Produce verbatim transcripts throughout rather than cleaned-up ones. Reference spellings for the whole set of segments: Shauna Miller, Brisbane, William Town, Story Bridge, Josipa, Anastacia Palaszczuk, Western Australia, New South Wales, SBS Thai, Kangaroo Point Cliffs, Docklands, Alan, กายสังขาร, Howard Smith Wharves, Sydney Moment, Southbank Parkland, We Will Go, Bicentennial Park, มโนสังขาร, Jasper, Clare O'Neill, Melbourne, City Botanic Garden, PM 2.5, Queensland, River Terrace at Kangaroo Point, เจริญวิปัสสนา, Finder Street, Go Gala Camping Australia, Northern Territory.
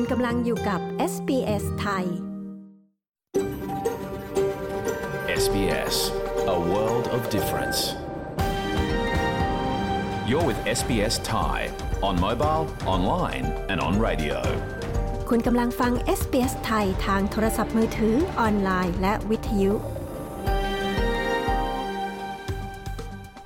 คุณกำลังอยู่กับ เอส บี เอส Thai เอส บี เอส A World of Difference You're with เอส บี เอس Thai on mobile, online and on radio คุณกำลังฟัง เอส บี เอส Thai ทางโทรศัพท์มือถือออนไลน์และวิทยุ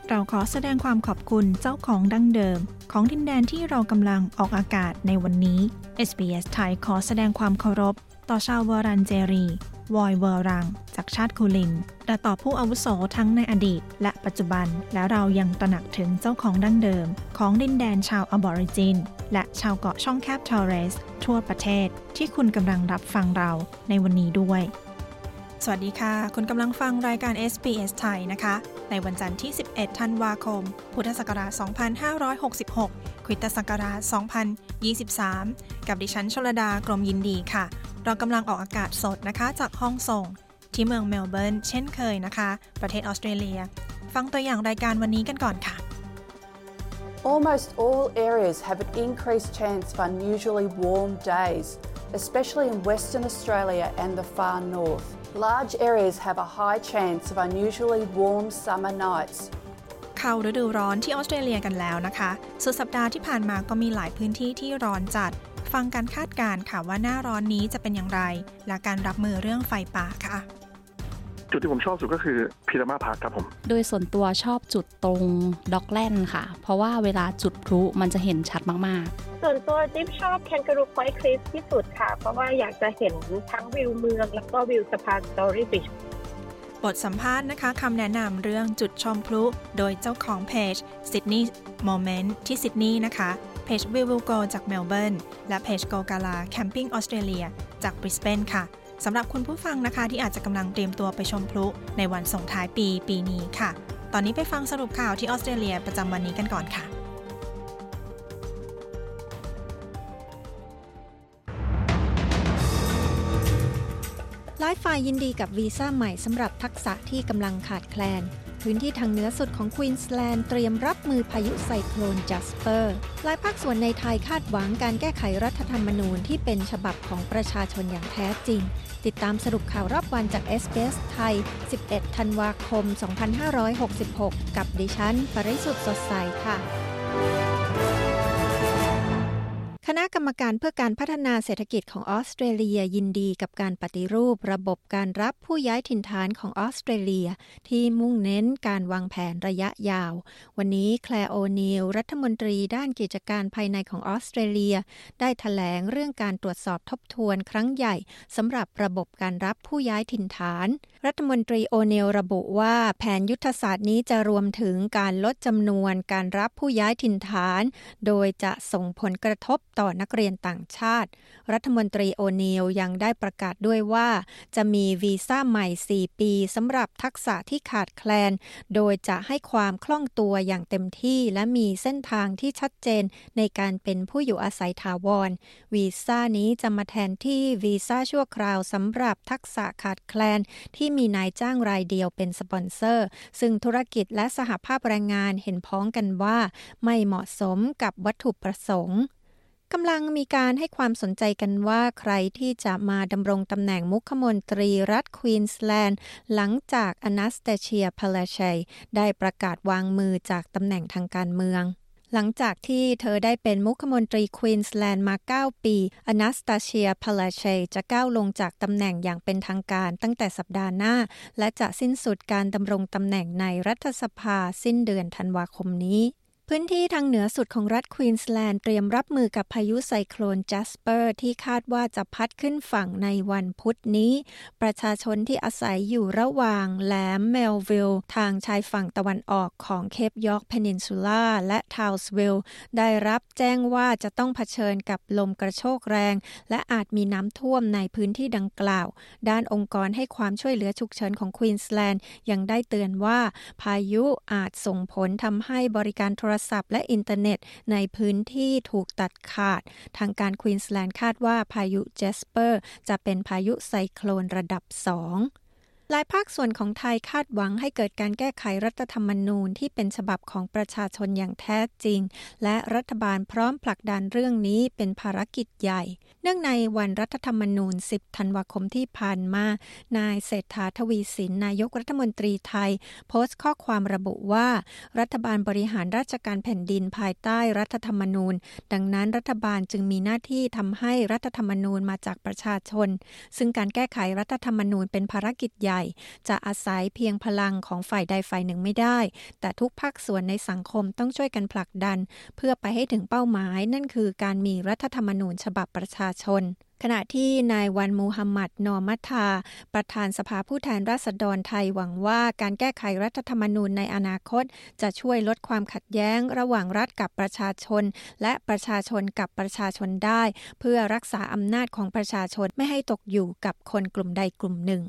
เราขอแสดงความขอบคุณเจ้าของดั้งเดิมของดินแดนที่เรากำลังออกอากาศในวันนี้ เอส บี เอส ไทยขอแสดงความเคารพต่อชาววอรันเจรีวอยเวอรังจากชาติคูลินและต่อผู้อาวุโสทั้งในอดีตและปัจจุบันและเรายังตระหนักถึงเจ้าของดั้งเดิมของดินแดนชาวอบอริจินและชาวเกาะช่องแคบทอร์เรสทั่วประเทศที่คุณกำลังรับฟังเราในวันนี้ด้วยสวัสดีค่ะคุณกำลังฟังรายการ เอส บี เอส ไทยนะคะในวันจันทร์ที่สิบเอ็ดธันวาคมพุทธศักราชสองพันห้าร้อยหกสิบหกคริสตศักราชสองพันยี่สิบสามกับดิฉันชลดากรมยินดีค่ะเรากำลังออกอากาศสดนะคะจากห้องส่งที่เมืองเมลเบิร์นเช่นเคยนะคะประเทศออสเตรเลียฟังตัวอย่างรายการวันนี้กันก่อนค่ะ Almost all areas have an increased chance of unusually warm days, especially in Western Australia and the far north.Large areas have a high chance of unusually warm summer nights. เข้าฤดูร้อนที่ออสเตรเลียกันแล้วนะคะสุดสัปดาห์ที่ผ่านมาก็มีหลายพื้นที่ที่ร้อนจัดฟังการคาดการณ์ค่ะว่าหน้าร้อนนี้จะเป็นอย่างไรและการรับมือเรื่องไฟป่าค่ะจุดที่ผมชอบสุดก็คือพีรามาพาร์คครับผมโดยส่วนตัวชอบจุดตรง Docklands ค่ะเพราะว่าเวลาจุดพลุมันจะเห็นชัดมากๆส่วนตัวจิ๊บชอบ Kangaroo Point Cliffs ที่สุดค่ะเพราะว่าอยากจะเห็นทั้งวิวเมืองแล้วก็วิวสะพาน Story Bridge บทสัมภาษณ์นะคะคำแนะนำเรื่องจุดชมพลุโดยเจ้าของเพจ Sydney Moment ที่ Sydney นะคะเพจ We Will Go จาก Melbourne และเพจ Go Gala Camping Australia จาก Brisbane ค่ะสำหรับคุณผู้ฟังนะคะที่อาจจะกำลังเตรียมตัวไปชมพลุในวันส่งท้ายปีปีนี้ค่ะตอนนี้ไปฟังสรุปข่าวที่ออสเตรเลียประจำวันนี้กันก่อนค่ะไลฟ์ไฟยินดีกับวีซ่าใหม่สำหรับทักษะที่กำลังขาดแคลนพื้นที่ทางเหนือสุดของ Queensland เตรียมรับมือพายุไซโคลนจัสเปอร์หลายภาคส่วนในไทยคาดหวังการแก้ไขรัฐธรรมนูญที่เป็นฉบับของประชาชนอย่างแท้จริงติดตามสรุปข่าวรอบวันจาก เอส บี เอส ไทยสิบเอ็ดธันวาคมสองพันห้าร้อยหกสิบหกกับดิฉันปริสุทธิ์สดใสค่ะคณะกรรมการเพื่อการพัฒนาเศรษฐกิจของออสเตรเลียยินดีกับการปฏิรูประบบการรับผู้ย้ายถิ่นฐานของออสเตรเลียที่มุ่งเน้นการวางแผนระยะยาววันนี้แคลร์โอนีลรัฐมนตรีด้านกิจการภายในของออสเตรเลียได้แถลงเรื่องการตรวจสอบทบทวนครั้งใหญ่สำหรับระบบการรับผู้ย้ายถิ่นฐานรัฐมนตรีโอนีลระบุว่าแผนยุทธศาสตร์นี้จะรวมถึงการลดจำนวนการรับผู้ย้ายถิ่นฐานโดยจะส่งผลกระทบต่อนักเรียนต่างชาติรัฐมนตรีโอนีลยังได้ประกาศด้วยว่าจะมีวีซ่าใหม่สี่ปีสำหรับทักษะที่ขาดแคลนโดยจะให้ความคล่องตัวอย่างเต็มที่และมีเส้นทางที่ชัดเจนในการเป็นผู้อยู่อาศัยถาวรวีซ่านี้จะมาแทนที่วีซ่าชั่วคราวสำหรับทักษะขาดแคลนที่มีนายจ้างรายเดียวเป็นสปอนเซอร์ซึ่งธุรกิจและสหภาพแรงงานเห็นพ้องกันว่าไม่เหมาะสมกับวัตถุประสงค์กำลังมีการให้ความสนใจกันว่าใครที่จะมาดำรงตำแหน่งมุขมนตรีรัฐควีนสแลนด์หลังจากอนาสตาเชีย พาเลเชย์ได้ประกาศวางมือจากตำแหน่งทางการเมืองหลังจากที่เธอได้เป็นมุขมนตรีควีนสแลนด์มาเก้าปีอนาสตาเชีย พาเลเชย์จะก้าวลงจากตำแหน่งอย่างเป็นทางการตั้งแต่สัปดาห์หน้าและจะสิ้นสุดการดำรงตำแหน่งในรัฐสภาสิ้นเดือนธันวาคมนี้พื้นที่ทางเหนือสุดของรัฐควีนสแลนด์เตรียมรับมือกับพายุไซโคลนจัสเปอร์ที่คาดว่าจะพัดขึ้นฝั่งในวันพุธนี้ประชาชนที่อาศัยอยู่ระหว่างแหลมเมลวิลทางชายฝั่งตะวันออกของเคปยอร์กเพนินซูล่าและทาวส์วิลได้รับแจ้งว่าจะต้องเผชิญกับลมกระโชกแรงและอาจมีน้ำท่วมในพื้นที่ดังกล่าวด้านองค์กรให้ความช่วยเหลือฉุกเฉินของควีนสแลนด์ยังได้เตือนว่าพายุอาจส่งผลทำให้บริการโทรศัพท์และอินเทอร์เน็ตในพื้นที่ถูกตัดขาดทางการควีนสแลนด์คาดว่าพายุเจสเปอร์จะเป็นพายุไซโคลนระดับสอง หลายภาคส่วนของไทยคาดหวังให้เกิดการแก้ไขรัฐธรรมนูญที่เป็นฉบับของประชาชนอย่างแท้จริงและรัฐบาลพร้อมผลักดันเรื่องนี้เป็นภารกิจใหญ่เนื่องในวันรัฐธรรมนูญสิบธันวาคมที่ผ่านมานายเศรษฐาทวีสินนายกรัฐมนตรีไทยโพสต์ข้อความระบุว่ารัฐบาลบริหารราชการแผ่นดินภายใต้รัฐธรรมนูญดังนั้นรัฐบาลจึงมีหน้าที่ทำให้รัฐธรรมนูญมาจากประชาชนซึ่งการแก้ไขรัฐธรรมนูญเป็นภารกิจใหญ่จะอาศัยเพียงพลังของฝ่ายใดฝ่ายหนึ่งไม่ได้แต่ทุกภาคส่วนในสังคมต้องช่วยกันผลักดันเพื่อไปให้ถึงเป้าหมายนั่นคือการมีรัฐธรรมนูญฉบับประชาชนขณะที่นายวันมูฮัมหมัดนอมัทธาประธานสภาผู้แทนราษฎรไทยหวังว่าการแก้ไขรัฐธรรมนูญในอนาคตจะช่วยลดความขัดแย้งระหว่างรัฐกับประชาชนและประชาชนกับประชาชนได้เพื่อรักษาอำนาจของประชาชนไม่ให้ตกอยู่กับคนกลุ่มใดกลุ่มหนึ่ง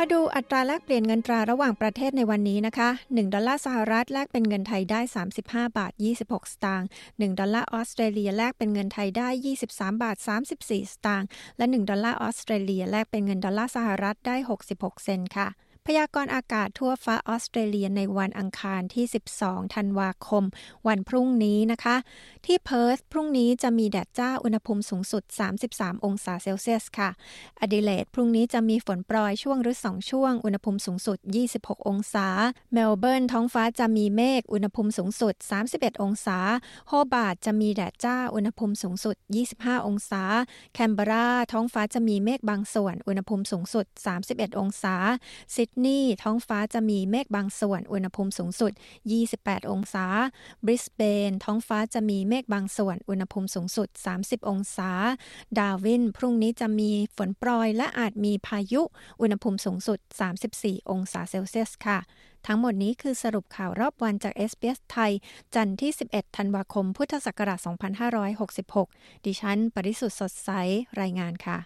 มาดูอัตราแลกเปลี่ยนเงินตราระหว่างประเทศในวันนี้นะคะหนึ่งดอลลาร์สหรัฐแลกเป็นเงินไทยได้สามสิบห้าบาทยี่สิบหกสตางค์หนึ่งดอลลาร์ออสเตรเลียแลกเป็นเงินไทยได้ยี่สิบสามบาทสามสิบสี่สตางค์และหนึ่งดอลลาร์ออสเตรเลียแลกเป็นเงินดอลลาร์สหรัฐได้หกสิบหกเซ็นต์ค่ะพยากรณ์อากาศทั่วฟ้าออสเตรเลียในวันอังคารที่สิบสองธันวาคมวันพรุ่งนี้นะคะที่เพิร์ธพรุ่งนี้จะมีแดดจ้าอุณหภูมิสูงสุดสามสิบสามองศาเซลเซียสค่ะอดิเลดพรุ่งนี้จะมีฝนโปรยช่วงหรือสองช่วงอุณหภูมิสูงสุดยี่สิบหกองศาเมลเบิร์นท้องฟ้าจะมีเมฆอุณหภูมิสูงสุดสามสิบเอ็ดองศาโฮบาร์ตจะมีแดดจ้าอุณหภูมิสูงสุดยี่สิบห้าองศาแคนเบอร์ราท้องฟ้าจะมีเมฆบางส่วนอุณหภูมิสูงสุดสามสิบเอ็ดองศาซิดนี่ท้องฟ้าจะมีเมฆบางส่วนอุณหภูมิสูงสุดยี่สิบแปดองศาบริสเบนท้องฟ้าจะมีเมฆบางส่วนอุณหภูมิสูงสุดสามสิบองศาดาร์วินพรุ่งนี้จะมีฝนโปรยและอาจมีพายุอุณหภูมิสูงสุดสามสิบสี่องศาเซลเซียสค่ะทั้งหมดนี้คือสรุปข่าวรอบวันจาก เอส บี เอส ไทยจันทร์ที่สิบเอ็ดธันวาคมพุทธศักราชสองพันห้าร้อยหกสิบหกดิฉันปริสุทธิ์สดใสรายงานค่ะ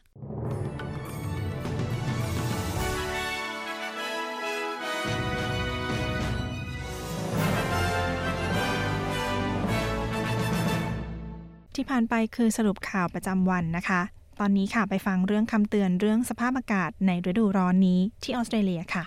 ที่ผ่านไปคือสรุปข่าวประจำวันนะคะตอนนี้ค่ะไปฟังเรื่องคำเตือนเรื่องสภาพอากาศในฤดูร้อนนี้ที่ออสเตรเลียค่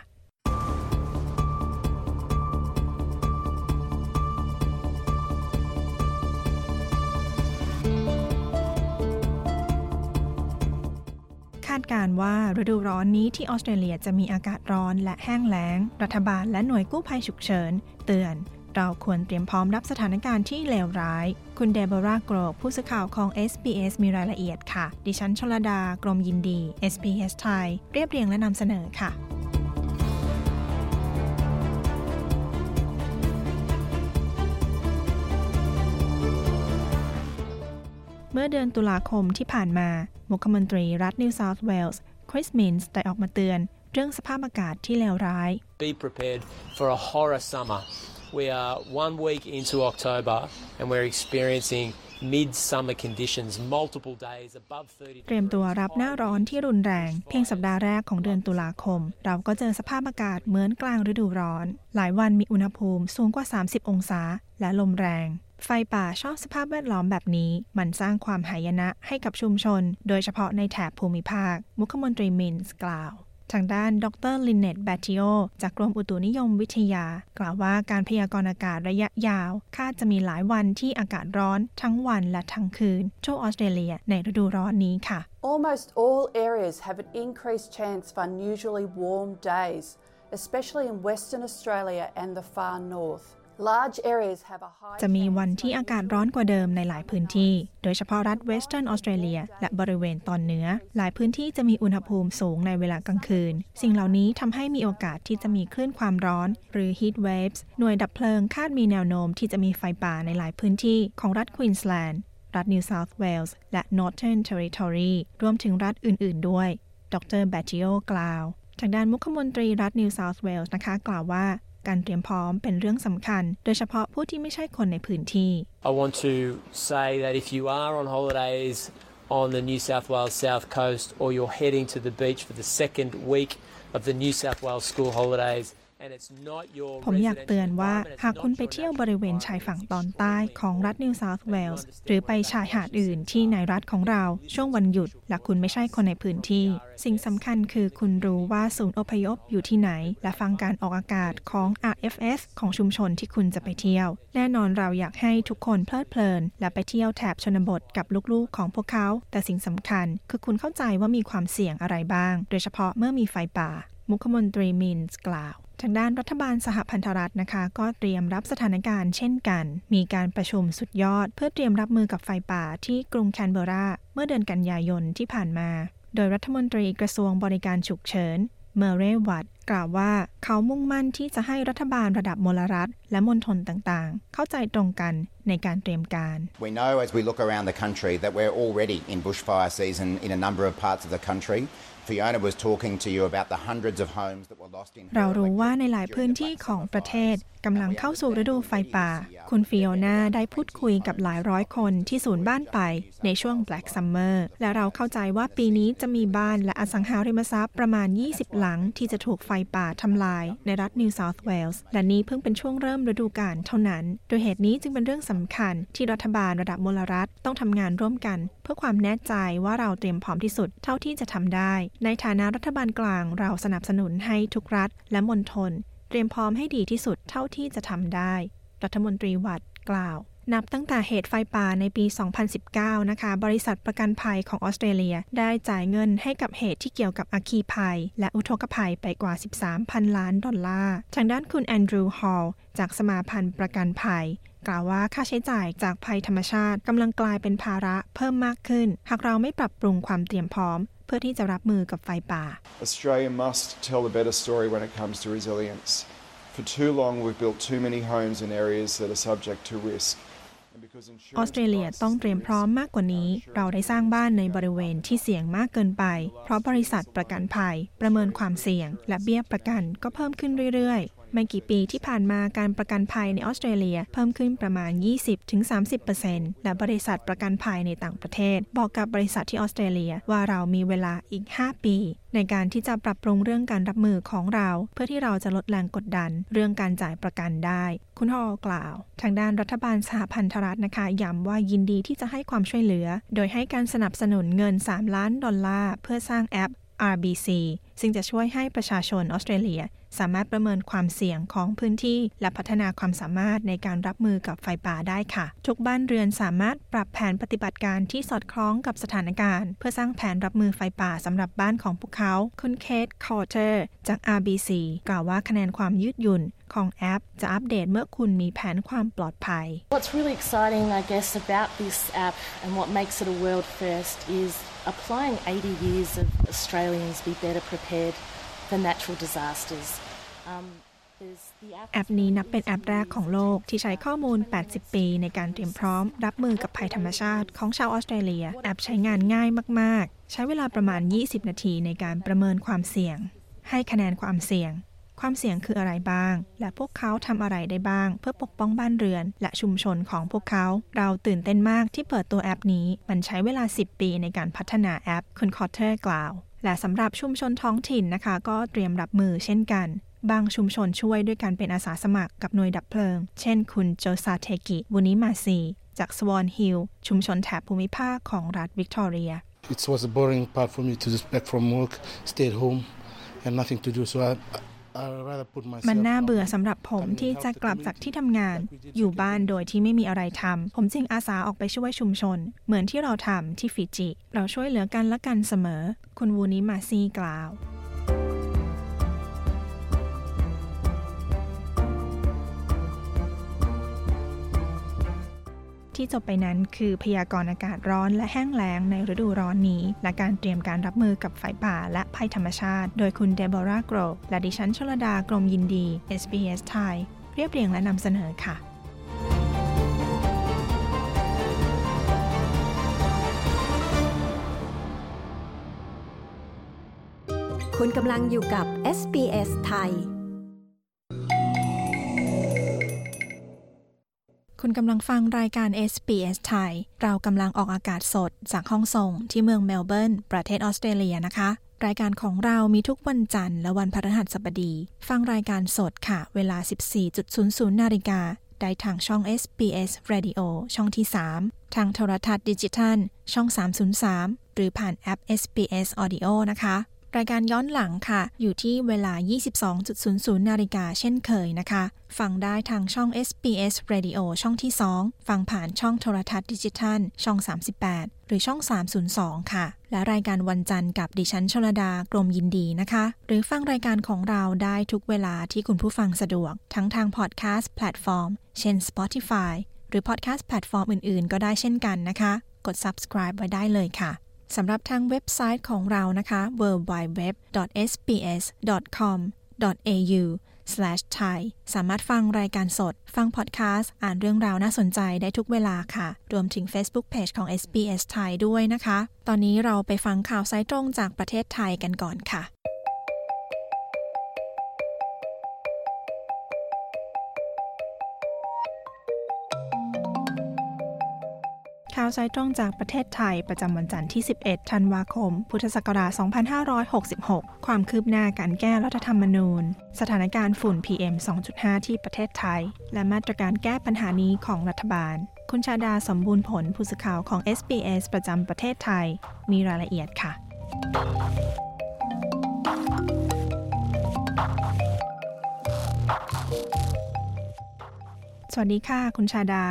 ะคาดการณ์ว่าฤดูร้อนนี้ที่ออสเตรเลียจะมีอากาศร้อนและแห้งแล้งรัฐบาลและหน่วยกู้ภัยฉุกเฉินเตือนเราควรเตรียมพร้อมรับสถานการณ์ที่เลวร้ายคุณเดโบราโกรผู้สื่อข่าวของ เอส บี เอส มีรายละเอียดค่ะดิฉันชลดากรมยินดี เอส บี เอส ไทยเรียบเรียงและนำเสนอค่ะเมื่อเดือนตุลาคมที่ผ่านมามุขมนตรีรัฐ New South Wales คริสมินส์ได้ออกมาเตือนเรื่องสภาพอากาศที่เลวร้าย Be prepared for a horror summer. We are one week into October and we're experiencing mid-summer conditions multiple days above thirty เตรียมตัวรับหน้าร้อนที่รุนแรงเพียงสัปดาห์แรกของเดือนตุลาคมเราก็เจอสภาพอากาศเหมือนกลางฤดูร้อนหลายวันมีอุณหภูมิสูงกว่าสามสิบองศาและลมแรงไฟป่าชอบสภาพแวดล้อมแบบนี้มันสร้างความหายนะให้กับชุมชนโดยเฉพาะในแถบภูมิภาคมุขมนตรีมินส์กล่าวทางด้านดร.ลินเนตแบตติโอจากกรมอุตุนิยมวิทยากล่าวว่าการพยากรณ์อากาศระยะยาวคาดจะมีหลายวันที่อากาศร้อนทั้งวันและทั้งคืนทั่วออสเตรเลียในฤดูร้อนนี้ค่ะ Almost all areas have an increased chance for unusually warm days, especially in Western Australia and the far north.จะมีวันที่อากาศร้อนกว่าเดิมในหลายพื้นที่โดยเฉพาะรัฐ Western Australia และบริเวณตอนเหนือหลายพื้นที่จะมีอุณหภูมิสูงในเวลากลางคืนสิ่งเหล่านี้ทำให้มีโอกาสที่จะมีคลื่นความร้อนหรือ heat waves หน่วยดับเพลิงคาดมีแนวโน้มที่จะมีไฟป่าในหลายพื้นที่ของรัฐ Queensland รัฐ New South Wales และ Northern Territory รวมถึงรัฐอื่นๆด้วยดร. Baggio กล่าวทางด้านมุขมนตรีรัฐ New South Wales นะคะกล่าวว่าการเตรียมพร้อมเป็นเรื่องสำคัญโดยเฉพาะผู้ที่ไม่ใช่คนในพื้นที่ I want to say that if you are on holidays on the New South Wales South Coast or you're heading to the beach for the second week of the New South Wales school holidays ผมอยากเตือนว่าหากคุณไปเที่ยวบริเวณชายฝั่งตอนใต้ของรัฐ New South Wales หรือไปชายหาดอื่นที่ในรัฐของเราช่วงวันหยุดและคุณไม่ใช่คนในพื้นที่สิ่งสำคัญคือคุณรู้ว่าศูนย์อพยพอยู่ที่ไหนและฟังการออกอากาศของ อาร์ เอฟ เอส ของชุมชนที่คุณจะไปเที่ยวแน่นอนเราอยากให้ทุกคนเพลิดเพลินและไปเที่ยวแถบชนบทกับลูกๆของพวกเขาแต่สิ่งสำคัญคือคุณเข้าใจว่ามีความเสี่ยงอะไรบ้างโดยเฉพาะเมื่อมีไฟป่ามุขมนตรีมินส์กล่าวทางด้านรัฐบาลสหพันธรัฐนะคะก็เตรียมรับสถานการณ์เช่นกันมีการประชุมสุดยอดเพื่อเตรียมรับมือกับไฟป่าที่กรุงแคนเบอราเมื่อเดือนกันยายนที่ผ่านมาโดยรัฐมนตรีกระทรวงบริการฉุกเฉินเมเรวัตกล่าวว่าเขามุ่งมั่นที่จะให้รัฐบาลระดับมลรัฐและมณฑลต่างๆเข้าใจตรงกันในการเตรียมการ We know as we look around the country that we're already in bushfire season in a number of parts of the country Fiona was talking to you about the hundreds of homes that were lost in เรารู้ว่าในหลายพื้นที่ของประเทศกำลังเข้าสู่ฤดูไฟป่าคุณฟิโอนาได้พูดคุยกับหลายร้อยคนที่สูญบ้านไปในช่วง Black Summer และเราเข้าใจว่าปีนี้จะมีบ้านและอสังหาริมทรัพย์ประมาณยี่สิบหลังที่จะถูกไฟป่าทำลายในรัฐ New South Wales และนี้เพิ่งเป็นช่วงเริ่มฤดูกาลเท่านั้นโดยเหตุนี้จึงเป็นเรื่องสำคัญที่รัฐบาลระดับมลรัฐต้องทำงานร่วมกันเพื่อความแน่ใจว่าเราเตรียมพร้อมที่สุดเท่าที่จะทำได้ในฐานะรัฐบาลกลางเราสนับสนุนให้ทุกรัฐและมณฑลเตรียมพร้อมให้ดีที่สุดเท่าที่จะทำได้รัฐมนตรีวัดกล่าวนับตั้งแต่เหตุไฟป่าในปีสองพันสิบเก้านะคะบริษัทประกันภัยของออสเตรเลียได้จ่ายเงินให้กับเหตุที่เกี่ยวกับอัคคีภัยและอุทกภัยไปกว่า สิบสามพัน ล้านดอลลาร์ทางด้านคุณแอนดรูว์ฮอลล์จากสมาพันธ์ประกันภัยกล่าวว่าค่าใช้จ่ายจากภัยธรรมชาติกำลังกลายเป็นภาระเพิ่มมากขึ้นหากเราไม่ปรับปรุงความเตรียมพร้อมเพื่อที่จะรับมือกับไฟป่า Australia must tell a better story when it comes to resilience. For too long we've built too many homes in areas that are subject to risk. ออสเตรเลียต้องเตรียมพร้อมมากกว่านี้เราได้สร้างบ้านในบริเวณที่เสี่ยงมากเกินไปเพราะบริษัทประกันภัยประเมินความเสี่ยงและเบี้ยประกันก็เพิ่มขึ้นเรื่อยๆไม่กี่ปีที่ผ่านมาการประกันภัยในออสเตรเลียเพิ่มขึ้นประมาณ ยี่สิบถึงสามสิบเปอร์เซ็นต์ และบริษัทประกันภัยในต่างประเทศบอกกับบริษัทที่ออสเตรเลียว่าเรามีเวลาอีกห้าปีในการที่จะปรับปรุงเรื่องการรับมือของเราเพื่อที่เราจะลดแรงกดดันเรื่องการจ่ายประกันได้คุณฮอลล์กล่าวทางด้านรัฐบาลสหพันธรัฐนะคะย้ำว่ายินดีที่จะให้ความช่วยเหลือโดยให้การสนับสนุนเงินสามล้านดอลลาร์เพื่อสร้างแอป อาร์ บี ซี ซึ่งจะช่วยให้ประชาชนออสเตรเลียสามารถประเมินความเสี่ยงของพื้นที่และพัฒนาความสามารถในการรับมือกับไฟป่าได้ค่ะทุกบ้านเรือนสามารถปรับแผนปฏิบัติการที่สอดคล้องกับสถานการณ์เพื่อสร้างแผนรับมือไฟป่าสำหรับบ้านของพวกเขาคุณเคทคอร์เตอร์จาก อาร์ บี ซี กล่าวว่าคะแนนความยืดหยุ่นของแอปจะอัปเดตเมื่อคุณมีแผนความปลอดภัย What's really exciting, I guess, about this app and what makes it a world first is applying eighty years of Australians be better prepared.Natural disasters. Um, there's the app แอปนี้นับเป็นแอปแรกของโลกที่ใช้ข้อมูลแปดสิบปีในการเตรียมพร้อมรับมือกับภัยธรรมชาติของชาวออสเตรเลียแอปใช้งานง่ายมากๆใช้เวลาประมาณยี่สิบนาทีในการประเมินความเสี่ยงให้คะแนนความเสี่ยงความเสี่ยงคืออะไรบ้างและพวกเขาทำอะไรได้บ้างเพื่อปกป้องบ้านเรือนและชุมชนของพวกเขาเราตื่นเต้นมากที่เปิดตัวแอปนี้มันใช้เวลาสิบปีในการพัฒนาแอปคุณคอร์เทอร์กล่าวและสำหรับชุมชนท้องถิ่นนะคะก็เตรียมรับมือเช่นกันบางชุมชนช่วยด้วยการเป็นอาสาสมัครกับหน่วยดับเพลิงเช่นคุณโจซาเทกิบุนิมาซีจากสวอนฮิลล์ชุมชนแถบภูมิภาคของรัฐวิกตอเรีย It was a boring part for me to just back from work, stay at home, and nothing to do so Iมันน่าเบื่อสำหรับผมที่จะกลับจากที่ทำงานอยู่บ้านโดยที่ไม่มีอะไรทำผมจึงอาสาออกไปช่วยชุมชนเหมือนที่เราทำที่ฟิจิเราช่วยเหลือกันและกันเสมอคุณวูนิมาซีกล่าวที่จบไปนั้นคือพยากรณ์อากาศร้อนและแห้งแล้งในฤดูร้อนนี้และการเตรียมการรับมือกับไฟป่าและภัยธรรมชาติโดยคุณเดโบราห์ โกรฟและดิฉันชลดากรมยินดี เอส บี เอส Thai เรียบเรียงและนำเสนอค่ะคุณกำลังอยู่กับ เอส บี เอส Thaiคุณกำลังฟังรายการ เอส บี เอส ไทยเรากำลังออกอากาศสดจากห้องส่งที่เมืองเมลเบิร์นประเทศออสเตรเลียนะคะ รายการของเรามีทุกวันจันทร์และวันพฤหัสบดีฟังรายการสดค่ะเวลา สิบสี่นาฬิกา นได้ทางช่อง เอส บี เอส Radio ช่องที่สามทางโทรทัศน์ดิจิทัลช่องสามศูนย์สามหรือผ่านแอป เอส บี เอส Audio นะคะรายการย้อนหลังค่ะอยู่ที่เวลา ยี่สิบสองนาฬิกา นเช่นเคยนะคะฟังได้ทางช่อง เอส บี เอส Radio ช่องที่สองฟังผ่านช่องโทรทัศน์ดิจิทัลช่องสามสิบแปดหรือช่องสามศูนย์สองค่ะและรายการวันจันทร์กับดิฉันชลดากรมยินดีนะคะหรือฟังรายการของเราได้ทุกเวลาที่คุณผู้ฟังสะดวกทั้งทางพอดแคสต์แพลตฟอร์มเช่น Spotify หรือพอดแคสต์แพลตฟอร์มอื่นๆก็ได้เช่นกันนะคะกด Subscribe ไว้ได้เลยค่ะสำหรับทางเว็บไซต์ของเรานะคะ ดับเบิลยู ดับเบิลยู ดับเบิลยู ดอท เอส บี เอส ดอท คอม ดอท เอ ยู สแลช ไทย สามารถฟังรายการสดฟังพอดแคสต์อ่านเรื่องราวน่าสนใจได้ทุกเวลาค่ะรวมถึง Facebook Page ของ เอส บี เอส Thai ด้วยนะคะตอนนี้เราไปฟังข่าวสายตรงจากประเทศไทยกันก่อนค่ะข่าวสายตรงจากประเทศไทยประจำวันจันทร์ที่สิบเอ็ดธันวาคมพุทธศักราชสองพันห้าร้อยหกสิบหกความคืบหน้าการแก้รัฐธรรมนูญสถานการณ์ฝุ่น พี เอ็ม สองจุดห้า ที่ประเทศไทยและมาตรการแก้ปัญหานี้ของรัฐบาลคุณชาดาสมบูรณ์ผลผู้สื่อข่าวของ เอส บี เอส ประจำประเทศไทยมีรายละเอียดค่ะสวัสดีค่ะคุณชาดา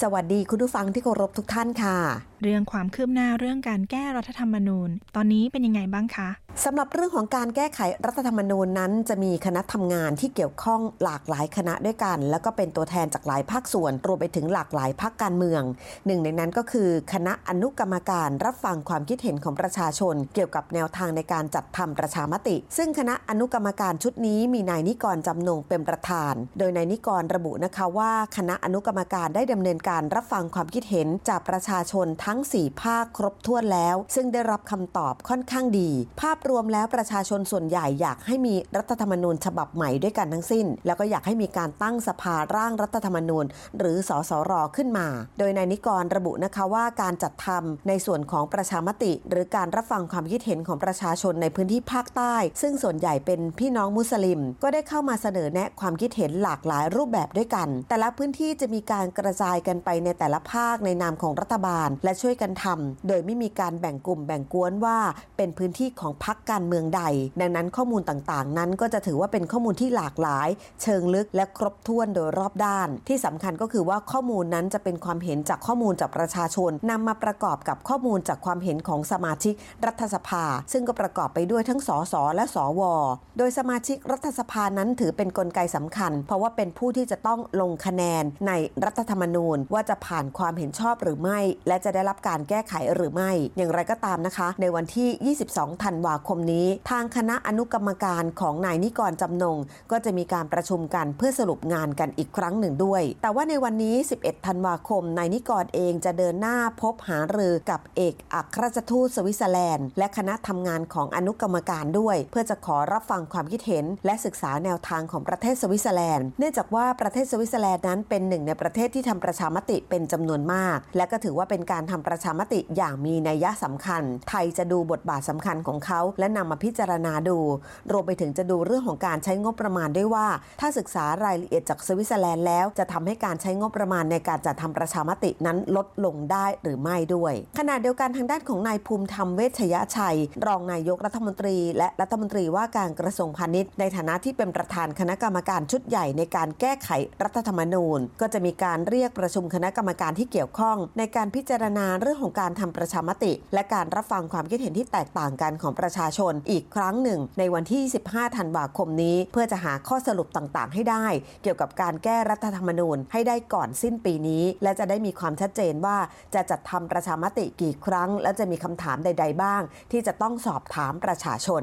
สวัสดีคุณผู้ฟังที่เคารพทุกท่านค่ะเรื่องความคืบหน้าเรื่องการแก้รัฐธรรมนูญตอนนี้เป็นยังไงบ้างคะสำหรับเรื่องของการแก้ไขรัฐธรรมนูญนั้นจะมีคณะทำงานที่เกี่ยวข้องหลากหลายคณะด้วยกันแล้วก็เป็นตัวแทนจากหลายภาคส่วนรวมไปถึงหลากหลายพรรคการเมืองหนึ่งในนั้นก็คือคณะอนุกรรมการรับฟังความคิดเห็นของประชาชนเกี่ยวกับแนวทางในการจัดทำประชามติซึ่งคณะอนุกรรมการชุดนี้มีนายนิกรจำนงเป็นประธานโดยนายนิกรระบุนะคะว่าคณะอนุกรรมการได้ดำเนินการรับฟังความคิดเห็นจากประชาชนทั้งสี่ภาคครบถ้วนแล้วซึ่งได้รับคำตอบค่อนข้างดีภาพรวมแล้วประชาชนส่วนใหญ่อยากให้มีรัฐธรรมนูญฉบับใหม่ด้วยกันทั้งสิ้นแล้วก็อยากให้มีการตั้งสภาร่างรัฐธรรมนูญหรือสสร.ขึ้นมาโดยนายนิกรระบุนะคะว่าการจัดทำในส่วนของประชามติหรือการรับฟังความคิดเห็นของประชาชนในพื้นที่ภาคใต้ซึ่งส่วนใหญ่เป็นพี่น้องมุสลิมก็ได้เข้ามาเสนอแนะความคิดเห็นหลากหลายรูปแบบด้วยกันแต่ละพื้นที่จะมีการกระจายกันไปในแต่ละภาคในนามของรัฐบาลและช่วยกันทำโดยไม่มีการแบ่งกลุ่มแบ่งกวนว่าเป็นพื้นที่ของพรรคการเมืองใดดังนั้นข้อมูลต่างๆนั้นก็จะถือว่าเป็นข้อมูลที่หลากหลายเชิงลึกและครบถ้วนโดยรอบด้านที่สำคัญก็คือว่าข้อมูลนั้นจะเป็นความเห็นจากข้อมูลจากประชาชนนำมาประกอบกับข้อมูลจากความเห็นของสมาชิกรัฐสภาซึ่งก็ประกอบไปด้วยทั้งสสและสวโดยสมาชิกรัฐสภานั้นถือเป็นกลไกสำคัญเพราะว่าเป็นผู้ที่จะต้องลงคะแนนในรัฐธรรมนูญว่าจะผ่านความเห็นชอบหรือไม่และจะได้รับการแก้ไขหรือไม่อย่างไรก็ตามนะคะในวันที่ยี่สิบสองธันวาคมนี้ทางคณะอนุกรรมการของนายนิกรจำนงก็จะมีการประชุมกันเพื่อสรุปงานกันอีกครั้งหนึ่งด้วยแต่ว่าในวันนี้สิบเอ็ดธันวาคมนายนิกรเองจะเดินหน้าพบหารือกับเอกอัครราชทูตสวิตเซอร์แลนด์และคณะทำงานของอนุกรรมการด้วยเพื่อจะขอรับฟังความคิดเห็นและศึกษาแนวทางของประเทศสวิตเซอร์แลนด์เนื่องจากว่าประเทศสวิตเซอร์แลนด์นั้นเป็นหนึ่งในประเทศที่ทำประชามติเป็นจำนวนมากและก็ถือว่าเป็นการทำประชามติอย่างมีนัยสำคัญไทยจะดูบทบาทสำคัญของเขาและนำมาพิจารณาดูรวมไปถึงจะดูเรื่องของการใช้งบประมาณด้วยว่าถ้าศึกษารายละเอียดจากสวิตเซอร์แลนด์แล้วจะทำให้การใช้งบประมาณในการจัดทำประชามตินั้นลดลงได้หรือไม่ด้วยขณะเดียวกันทางด้านของนายภูมิธรรมเวชยชัยรองนายกรัฐมนตรีและรัฐมนตรีว่าการกระทรวงพาณิชย์ในฐานะที่เป็นประธานคณะกรรมการชุดใหญ่ในการแก้ไขรัฐธรรมนูญก็จะมีการเรียกประชุมคณะกรรมการที่เกี่ยวข้องในการพิจารณาเรื่องของการทำประชามติและการรับฟังความคิดเห็นที่แตกต่างกันของประชาชนอีกครั้งหนึ่งในวันที่ยี่สิบห้าธันวาคมนี้เพื่อจะหาข้อสรุปต่างๆให้ได้เกี่ยวกับการแก้รัฐธรรมนูญให้ได้ก่อนสิ้นปีนี้และจะได้มีความชัดเจนว่าจะจัดทำประชามติกี่ครั้งและจะมีคำถามใดๆบ้างที่จะต้องสอบถามประชาชน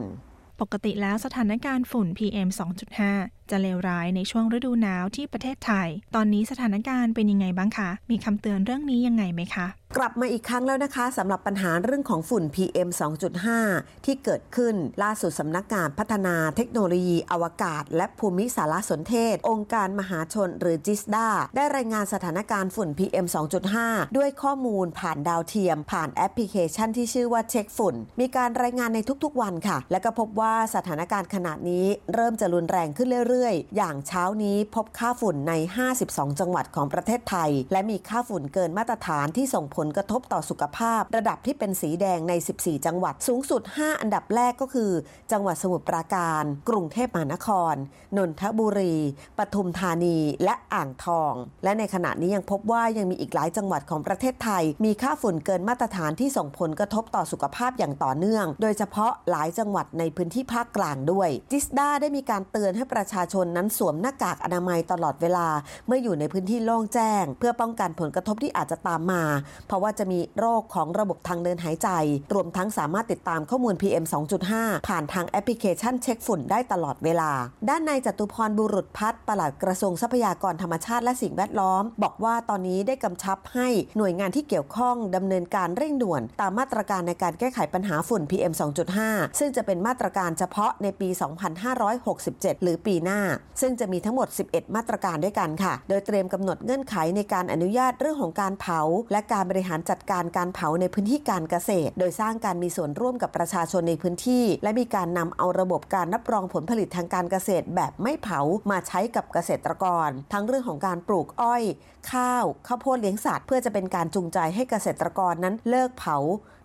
ปกติแล้วสถานการณ์ฝุ่น พี เอ็ม สองจุดห้า จะเลวร้ายในช่วงฤดูหนาวที่ประเทศไทยตอนนี้สถานการณ์เป็นยังไงบ้างคะมีคำเตือนเรื่องนี้ยังไงไหมคะกลับมาอีกครั้งแล้วนะคะสำหรับปัญหาเรื่องของฝุ่น พี เอ็ม สองจุดห้า ที่เกิดขึ้นล่าสุดสำนักงานพัฒนาเทคโนโลยีอวกาศและภูมิสารสนเทศองค์การมหาชนหรือจิสดาได้รายงานสถานการณ์ฝุ่น พี เอ็ม สองจุดห้า ด้วยข้อมูลผ่านดาวเทียมผ่านแอปพลิเคชันที่ชื่อว่าเช็คฝุ่นมีการรายงานในทุกๆวันค่ะและก็พบว่าสถานการณ์ขณะนี้เริ่มจะรุนแรงขึ้นเรื่อยๆอย่างเช้านี้พบค่าฝุ่นในห้าสิบสองจังหวัดของประเทศไทยและมีค่าฝุ่นเกินมาตรฐานที่ส่งผลกระทบต่อสุขภาพระดับที่เป็นสีแดงในสิบสี่จังหวัดสูงสุดห้าอันดับแรกก็คือจังหวัดสมุทรปราการกรุงเทพมหานครนนทบุรีปทุมธานีและอ่างทองและในขณะนี้ยังพบว่ายังมีอีกหลายจังหวัดของประเทศไทยมีค่าฝุ่นเกินมาตรฐานที่ส่งผลกระทบต่อสุขภาพอย่างต่อเนื่องโดยเฉพาะหลายจังหวัดในพื้นที่ภาคกลางด้วยจิสดาได้มีการเตือนให้ประชาชนนั้นสวมหน้ากากอนามัยตลอดเวลาเมื่ออยู่ในพื้นที่โล่งแจ้งเพื่อป้องกันผลกระทบที่อาจจะตามมาเพราะว่าจะมีโรคของระบบทางเดินหายใจรวมทั้งสามารถติดตามข้อมูล พี เอ็ม สองจุดห้า ผ่านทางแอปพลิเคชันเช็คฝุ่นได้ตลอดเวลาด้านนายจตุพรบุรุษพัฒน์ปลัดกระทรวงทรัพยากรธรรมชาติและสิ่งแวดล้อมบอกว่าตอนนี้ได้กำชับให้หน่วยงานที่เกี่ยวข้องดำเนินการเร่งด่วนตามมาตรการในการแก้ไขปัญหาฝุ่น พี เอ็ม สองจุดห้า ซึ่งจะเป็นมาตรการเฉพาะในปีสองพันห้าร้อยหกสิบเจ็ดหรือปีหน้าซึ่งจะมีทั้งหมดสิบเอ็ดมาตรการด้วยกันค่ะโดยเตรียมกำหนดเงื่อนไขในการอนุญาตเรื่องของการเผาและการบริหารจัดการการเผาในพื้นที่การเกษตรโดยสร้างการมีส่วนร่วมกับประชาชนในพื้นที่และมีการนำเอาระบบการรับรองผลผลิตทางการเกษตรแบบไม่เผามาใช้กับเกษตรกรทั้งเรื่องของการปลูกอ้อยข้าวข้าวโพดเลี้ยงสัตว์เพื่อจะเป็นการจูงใจให้เกษตรกรนั้นเลิกเผา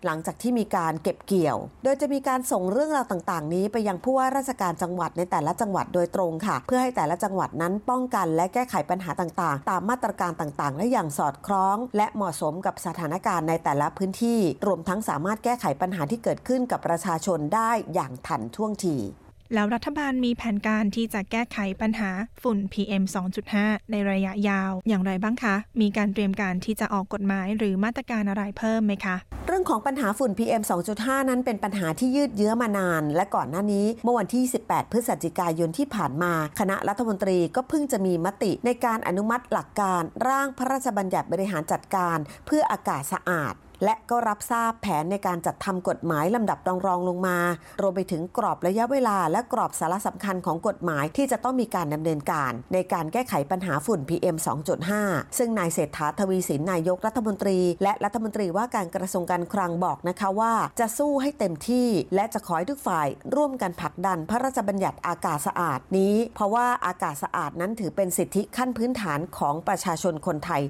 หลังจากที่มีการเก็บเกี่ยวโดยจะมีการส่งเรื่องราวต่างๆนี้ไปยังผู้ว่าราชการจังหวัดในแต่ละจังหวัดโดยตรงค่ะเพื่อให้แต่ละจังหวัดนั้นป้องกันและแก้ไขปัญหาต่างๆตามมาตรการต่างๆและอย่างสอดคล้องและเหมาะสมกับสถานการณ์ในแต่ละพื้นที่รวมทั้งสามารถแก้ไขปัญหาที่เกิดขึ้นกับประชาชนได้อย่างทันท่วงทีแล้วรัฐบาลมีแผนการที่จะแก้ไขปัญหาฝุ่น พี เอ็ม สองจุดห้า ในระยะยาวอย่างไรบ้างคะมีการเตรียมการที่จะออกกฎหมายหรือมาตรการอะไรเพิ่มไหมคะเรื่องของปัญหาฝุ่น พี เอ็ม สองจุดห้า นั้นเป็นปัญหาที่ยืดเยื้อมานานและก่อนหน้านี้เมื่อวันที่สิบแปดพฤศจิกายนที่ผ่านมาคณะรัฐมนตรีก็เพิ่งจะมีมติในการอนุมัติหลักการร่างพระราชบัญญัติบริหารจัดการเพื่ออากาศสะอาดและก็รับทราบแผนในการจัดทำกฎหมายลำดับรองรองลงมารวมไปถึงกรอบระยะเวลาและกรอบสาระสำคัญของกฎหมายที่จะต้องมีการดำเนินการในการแก้ไขปัญหาฝุ่น พี เอ็ม สองจุดห้า ซึ่งนายเศรษฐาทวีสินนายกรัฐมนตรีและรัฐมนตรีว่าการกระทรวงการคลังบอกนะคะว่าจะสู้ให้เต็มที่และจะขอให้ทุกฝ่ายร่วมกันผลักดันพระราชบัญญัติอากาศสะอาดนี้เพราะว่าอากาศสะอาดนั้นถือเป็นสิทธิขั้นพื้นฐานของประชาชนคนไทย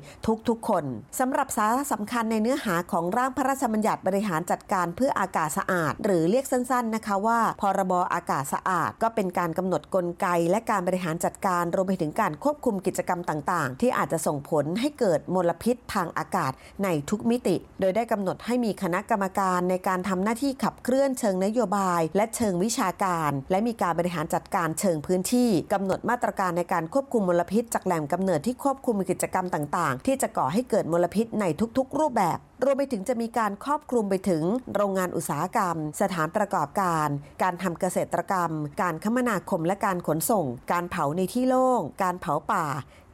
ทุกๆคนสำหรับสาระสำคัญในเนื้อหาของของร่างพระราชบัญญัติบริหารจัดการเพื่ออากาศสะอาดหรือเรียกสั้นๆนะคะว่าพรบอากาศสะอาดก็เป็นการกำหนดกลไกและการบริหารจัดการรวมไปถึงการควบคุมกิจกรรมต่างๆที่อาจจะส่งผลให้เกิดมลพิษทางอากาศในทุกมิติโดยได้กำหนดให้มีคณะกรรมการในการทำหน้าที่ขับเคลื่อนเชิงนโยบายและเชิงวิชาการและมีการบริหารจัดการเชิงพื้นที่กำหนดมาตรการในการควบคุมมลพิษจากแหล่งกำเนิดที่ควบคุมกิจกรรมต่างๆที่จะก่อให้เกิดมลพิษในทุกๆรูปแบบรวมไปถึงจะมีการครอบคลุมไปถึงโรงงานอุตสาหกรรมสถานประกอบการการทำเกษตรกรรมการคมนาคมและการขนส่งการเผาในที่โล่งการเผาป่า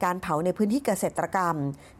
การเผาในพื้นที่เกษตรกรรม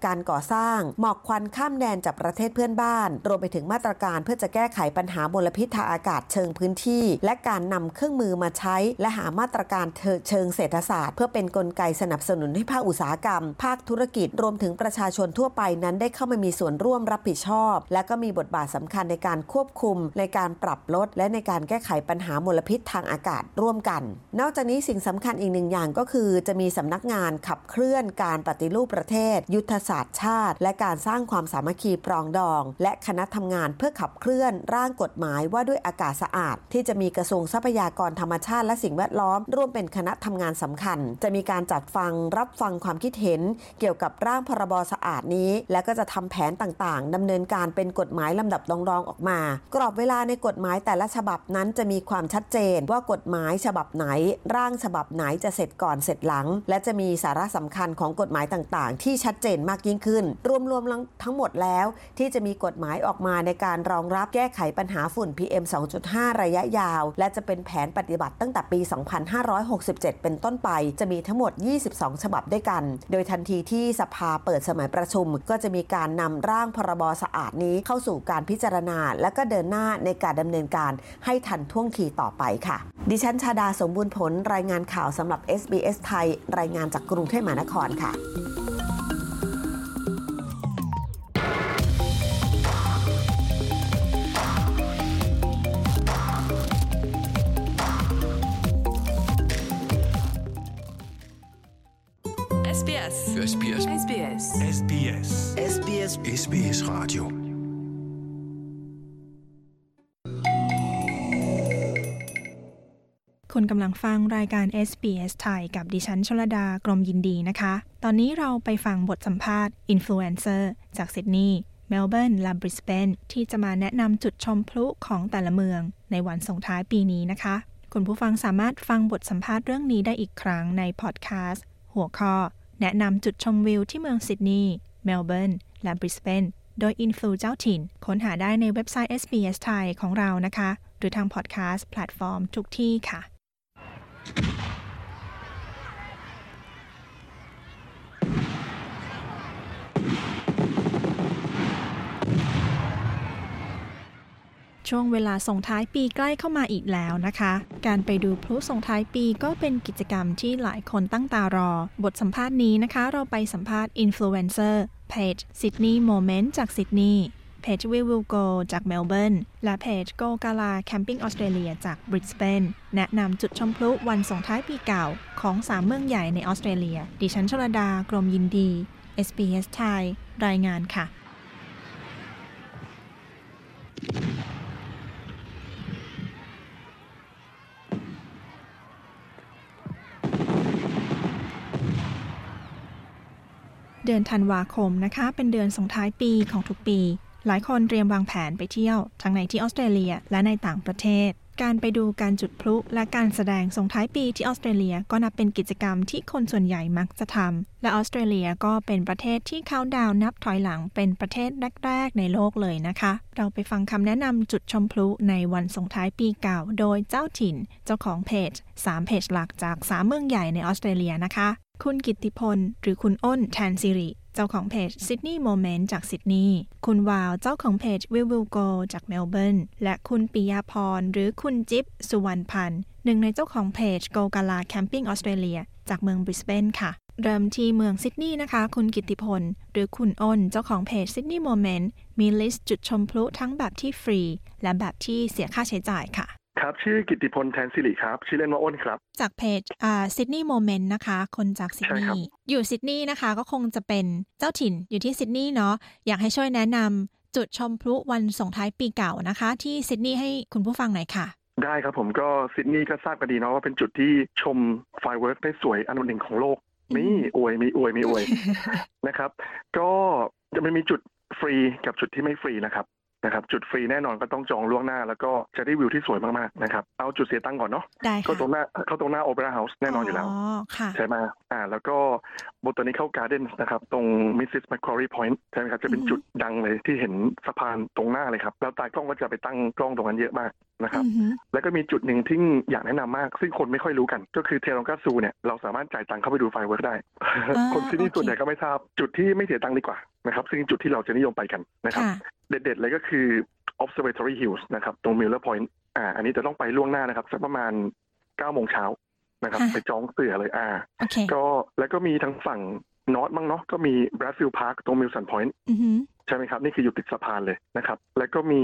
การก่อสร้างหมอกควันข้ามแดนจากประเทศเพื่อนบ้านรวมไปถึงมาตรการเพื่อจะแก้ไขปัญหามลพิษทางอากาศเชิงพื้นที่และการนำเครื่องมือมาใช้และหามาตรการเชิงเศรษฐศาสตร์เพื่อเป็นกลไกสนับสนุนให้ภาคอุตสาหกรรมภาคธุรกิจรวมถึงประชาชนทั่วไปนั้นได้เข้ามามีส่วนร่วมรับผิดชอบและก็มีบทบาทสำคัญในการควบคุมในการปรับลดและในการแก้ไขปัญหามลพิษทางอากาศร่วมกันนอกจากนี้สิ่งสำคัญอีกหนึ่งอย่างก็คือจะมีสำนักงานขับเคลื่อนการปฏิรูปประเทศยุทธศาสตร์ชาติและการสร้างความสามัคคีปรองดองและคณะทำงานเพื่อขับเคลื่อนร่างกฎหมายว่าด้วยอากาศสะอาดที่จะมีกระทรวงทรัพยากรธรรมชาติและสิ่งแวดล้อมร่วมเป็นคณะทำงานสำคัญจะมีการจัดฟังรับฟังความคิดเห็นเกี่ยวกับร่างพรบ.สะอาดนี้และก็จะทำแผนต่างๆ ำเนินการเป็นกฎหมายลำดับรองๆออกมากรอบเวลาในกฎหมายแต่ละฉบับนั้นจะมีความชัดเจนว่ากฎหมายฉบับไหนร่างฉบับไหนจะเสร็จก่อนเสร็จหลังและจะมีสาระสำคัญของกฎหมายต่างๆที่ชัดเจนมากยิ่งขึ้นรวมๆทั้งหมดแล้วที่จะมีกฎหมายออกมาในการรองรับแก้ไขปัญหาฝุ่น พี เอ็ม สองจุดห้า ระยะยาวและจะเป็นแผนปฏิบัติตั้งแต่ปีสองพันห้าร้อยหกสิบเจ็ดเป็นต้นไปจะมีทั้งหมดยี่สิบสองฉบับด้วยกันโดยทันทีที่สภาเปิดสมัยประชุมก็จะมีการนำร่างพรบสะอาดนี้เข้าสู่การพิจารณาและก็เดินหน้าในการดำเนินการให้ทันท่วงทีต่อไปค่ะดิฉันชาดาสมบูรณ์ผลรายงานข่าวสำหรับ เอส บี เอส ไทยรายงานจากกรุงเทพมหานครค่ะSBS SBS SBS SBS SBS Radio คนกำลังฟังรายการ เอส บี เอส ไทยกับดิฉันชลดากรมยินดีนะคะตอนนี้เราไปฟังบทสัมภาษณ์ Influencer จากซิดนีย์เมลเบิร์นและบริสเบนที่จะมาแนะนำจุดชมพลุของแต่ละเมืองในวันส่งท้ายปีนี้นะคะคุณผู้ฟังสามารถฟังบทสัมภาษณ์เรื่องนี้ได้อีกครั้งในพอดแคสต์หัวข้อแนะนำจุดชมวิวที่เมืองซิดนีย์เมลเบิร์นและบริสเบนโดยอินฟลูเจ้าถิ่นค้นหาได้ในเว็บไซต์ เอส บี เอส ไทยของเรานะคะหรือทางพอดแคสต์แพลตฟอร์มทุกที่ค่ะช่วงเวลาส่งท้ายปีใกล้เข้ามาอีกแล้วนะคะการไปดูพลุส่งท้ายปีก็เป็นกิจกรรมที่หลายคนตั้งตารอบทสัมภาษณ์นี้นะคะเราไปสัมภาษณ์อินฟลูเอนเซอร์เพจ Sydney Moment จากซิดนีย์เพจ We Will Go จากเมลเบิร์นและเพจ Go Gala Camping Australia จากบริสเบนแนะนำจุดชมพลุวันส่งท้ายปีเก่าของสามเมืองใหญ่ในออสเตรเลียดิฉันชลดากรมยินดี เอส บี เอส ไทยรายงานค่ะเดือนธันวาคมนะคะเป็นเดือนส่งท้ายปีของทุกปีหลายคนเตรียมวางแผนไปเที่ยวทั้งในที่ออสเตรเลียและในต่างประเทศการไปดูการจุดพลุและการแสดงส่งท้ายปีที่ออสเตรเลียก็นับเป็นกิจกรรมที่คนส่วนใหญ่มักจะทำและออสเตรเลียก็เป็นประเทศที่เขาดาวนับถอยหลังเป็นประเทศแรกๆในโลกเลยนะคะเราไปฟังคำแนะนำจุดชมพลุในวันส่งท้ายปีเก่าโดยเจ้าถิ่นเจ้าของเพจสามเพจหลักจากสามเมืองใหญ่ในออสเตรเลียนะคะคุณกิตติพลหรือคุณอ้นแทนสิริเจ้าของเพจ Sydney Moment จากซิดนีย์คุณวาวเจ้าของเพจ We Will Go จากเมลเบิร์นและคุณปิยาพรหรือคุณจิ๊บสุวรรณพันธ์หนึ่งในเจ้าของเพจ Go Gala Camping Australia จากเมืองบริสเบนค่ะเริ่มที่เมืองซิดนีย์นะคะคุณกิตติพลหรือคุณอ้นเจ้าของเพจ Sydney Moment มีลิสต์จุดชมพลุทั้งแบบที่ฟรีและแบบที่เสียค่าใช้จ่ายค่ะครับชื่อกิตติพลแทนสิริครับชื่อเล่นว่าอ้นครับจากเพจอ่า Sydney Moment นะคะคนจากซิดนีย์อยู่ซิดนีย์นะคะก็คงจะเป็นเจ้าถิ่นอยู่ที่ซิดนีย์เนาะอยากให้ช่วยแนะนำจุดชมพลุวันส่งท้ายปีเก่านะคะที่ซิดนีย์ให้คุณผู้ฟังหน่อยค่ะได้ครับผมก็ซิดนีย์ก็ทราบกันดีเนาะว่าเป็นจุดที่ชมไฟเวิร์คได้สวยอันดับหนึ่งของโลกมีอวยมีอวยมีอวย นะครับก็จะมีจุดฟรีกับจุดที่ไม่ฟรีนะครับนะครับจุดฟรีแน่นอนก็ต้องจองล่วงหน้าแล้วก็จะได้วิวที่สวยมากๆนะครับเอาจุดเสียตังค์ก่อนเนาะเข้าตรงหน้าเข้าตรงหน้าโอเปร่าเฮาส์แน่นอนอยู่แล้วใช่ไหมอ่าแล้วก็บนตัวนี้เข้าการ์เด้นนะครับตรงมิสซิสแมคควอรีพอยท์ใช่ไหมครับจะเป็นจุดดังเลยที่เห็นสะพานตรงหน้าเลยครับแล้วตากล้องก็จะไปตั้งกล้องตรงนั้นเยอะมากนะครับแล้วก็มีจุดหนึ่งที่อยากแนะนำมากซึ่งคนไม่ค่อยรู้กันก็คือเทรลกาซูเนี่ยเราสามารถจ่ายตังค์เข้าไปดูไฟเวิร์คได้คนที่นี่ส่วนใหญ่ก็ไม่ทราบจุดที่ไม่เสียตังค์ดีกว่านะครับซึ่งจุดที่เราจะนิยมไปกันนะครับเด็ดๆเลยก็คือ Observatory Hills นะครับตรง Miller Point อ่าอันนี้จะต้องไปล่วงหน้านะครับสักประมาณ เก้าโมงเช้านะครับไปจองเสื่อเลยอ่า okay. ก็แล้วก็มีทางฝั่งนอร์ทบ้างเนาะก็มี Brazil Park ตรง Milson Point ใช่ไหมครับนี่คืออยู่ติดสะพานเลยนะครับแล้วก็มี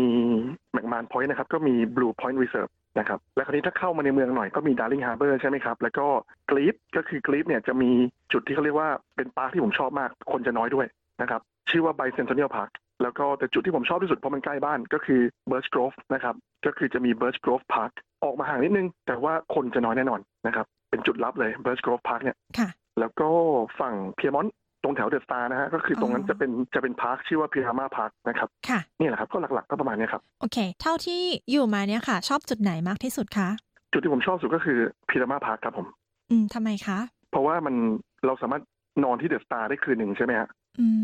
McMahon Point นะครับก็มี Blue Point Reserve นะครับและคราวนี้ถ้าเข้ามาในเมืองหน่อยก็มี Darling Harbour ใช่ไหมครับแล้วก็ Cliff ก็คือ Cliff เนี่ยจะมีจุดที่เขาเรียกว่าเป็นปาร์คที่ผมชอบมากคนจะน้อยด้วยนะครับชื่อว่า Bicentennial Parkแล้วก็แต่จุดที่ผมชอบที่สุดเพราะมันใกล้บ้านก็คือ Birch Grove นะครับก็คือจะมี Birch Grove Park ออกมาห่างนิดนึงแต่ว่าคนจะน้อยแน่นอนนะครับเป็นจุดลับเลย Birch Grove Park เนี่ยแล้วก็ฝั่ง Piedmont ตรงแถวเดอะสตาร์นะฮะก็คือตรงนั้นจะเป็นจะเป็นพาร์คชื่อว่าพีรามาพาร์คนะครับค่ะนี่แหละครับก็หลักๆก็ประมาณนี้ครับโอเคเท่าที่อยู่มาเนี่ยค่ะชอบจุดไหนมากที่สุดคะจุดที่ผมชอบสุดก็คือพีรามาพาร์คครับผมอืมทำไมคะเพราะว่ามันเราสามารถนอนที่เดอะสตาร์ได้คืนหนึ่งใช่ไหมฮะ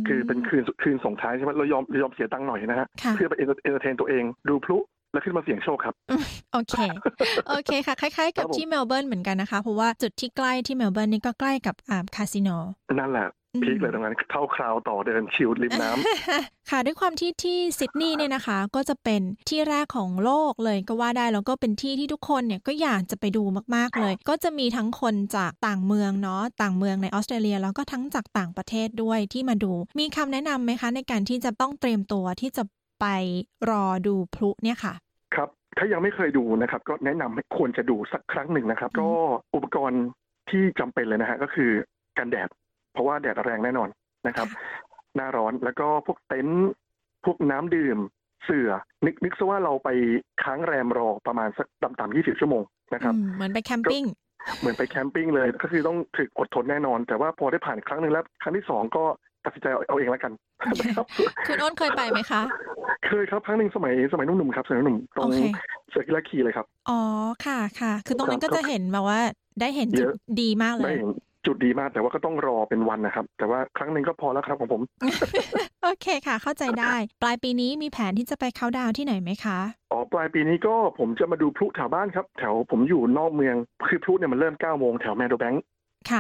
คือเป็นคืนคืนส่งท้ายใช่ไหมเรายอมยอมเสียตังค์หน่อยนะฮะเพื่อไปเอนเตอร์เทนตัวเองดูพลุแล้วขึ้นมาเสี่ยงโชคครับโอเคโอเคค่ะคล้ายๆกับที่เมลเบิร์นเหมือนกันนะคะเพราะว่าจุดที่ใกล้ที่เมลเบิร์นนี่ก็ใกล้กับอ่าคาสิโนนั่นแหละพีคเลยตรงนั้นเข้าคราวต่อเดินชิลริมน้ำค่ะด้วยความที่ที่ซิดนีย์เนี่ยนะคะก็จะเป็นที่แรกของโลกเลยก็ว่าได้แล้วก็เป็นที่ที่ทุกคนเนี่ยก็อยากจะไปดูมากๆเลยก็จะมีทั้งคนจากต่างเมืองเนาะต่างเมืองในออสเตรเลียแล้วก็ทั้งจากต่างประเทศด้วยที่มาดูมีคำแนะนำไหมคะในการที่จะต้องเตรียมตัวที่จะไปรอดูพลุเนี่ยค่ะครับถ้ายังไม่เคยดูนะครับก็แนะนำให้ควรจะดูสักครั้งหนึ่งนะครับก็อุปกรณ์ที่จำเป็นเลยนะฮะก็คือกันแดดเพราะว่าแดดแรงแน่นอนนะครับหน้าร้อนแล้วก็พวกเต็นท์พวกน้ำดื่มเสื่อนึกนึกซะว่าเราไปค้างแรมรอประมาณสักต่ำๆยี่สิบชั่วโมงนะครับเหมือนไปแคมปิ้งเหมือนไปแคมปิ้งเลยก็คือต้องถึกอดทนแน่นอนแต่ว่าพอได้ผ่านครั้งหนึ่งแล้วครั้งที่สองก็ตัดสินใจเอาเองแล้วกันคุณอ้นเคยไปไหมคะเคยครับครั้งหนึ่งสมัยสมัยนุ่มๆครับสมัยนุ่มๆตรงเสือกีฬาขี่เลยครับอ๋อค่ะค่ะคือตรงนั้นก็จะเห็นแบบว่าได้เห็นจุดดีมากเลยจุดดีมากแต่ว่าก็ต้องรอเป็นวันนะครับแต่ว่าครั้งหนึ่งก็พอแล้วครับของผม โอเคค่ะเข้าใจได้ปลายปีนี้มีแผนที่จะไปเข้าดาวที่ไหนไหมคะอ๋อปลายปีนี้ก็ผมจะมาดูพลุแถวบ้านครับแถวผมอยู่นอกเมืองคือพลุเนี่ยมันเริ่มเก้าโมงแถวแมนโดแบงค์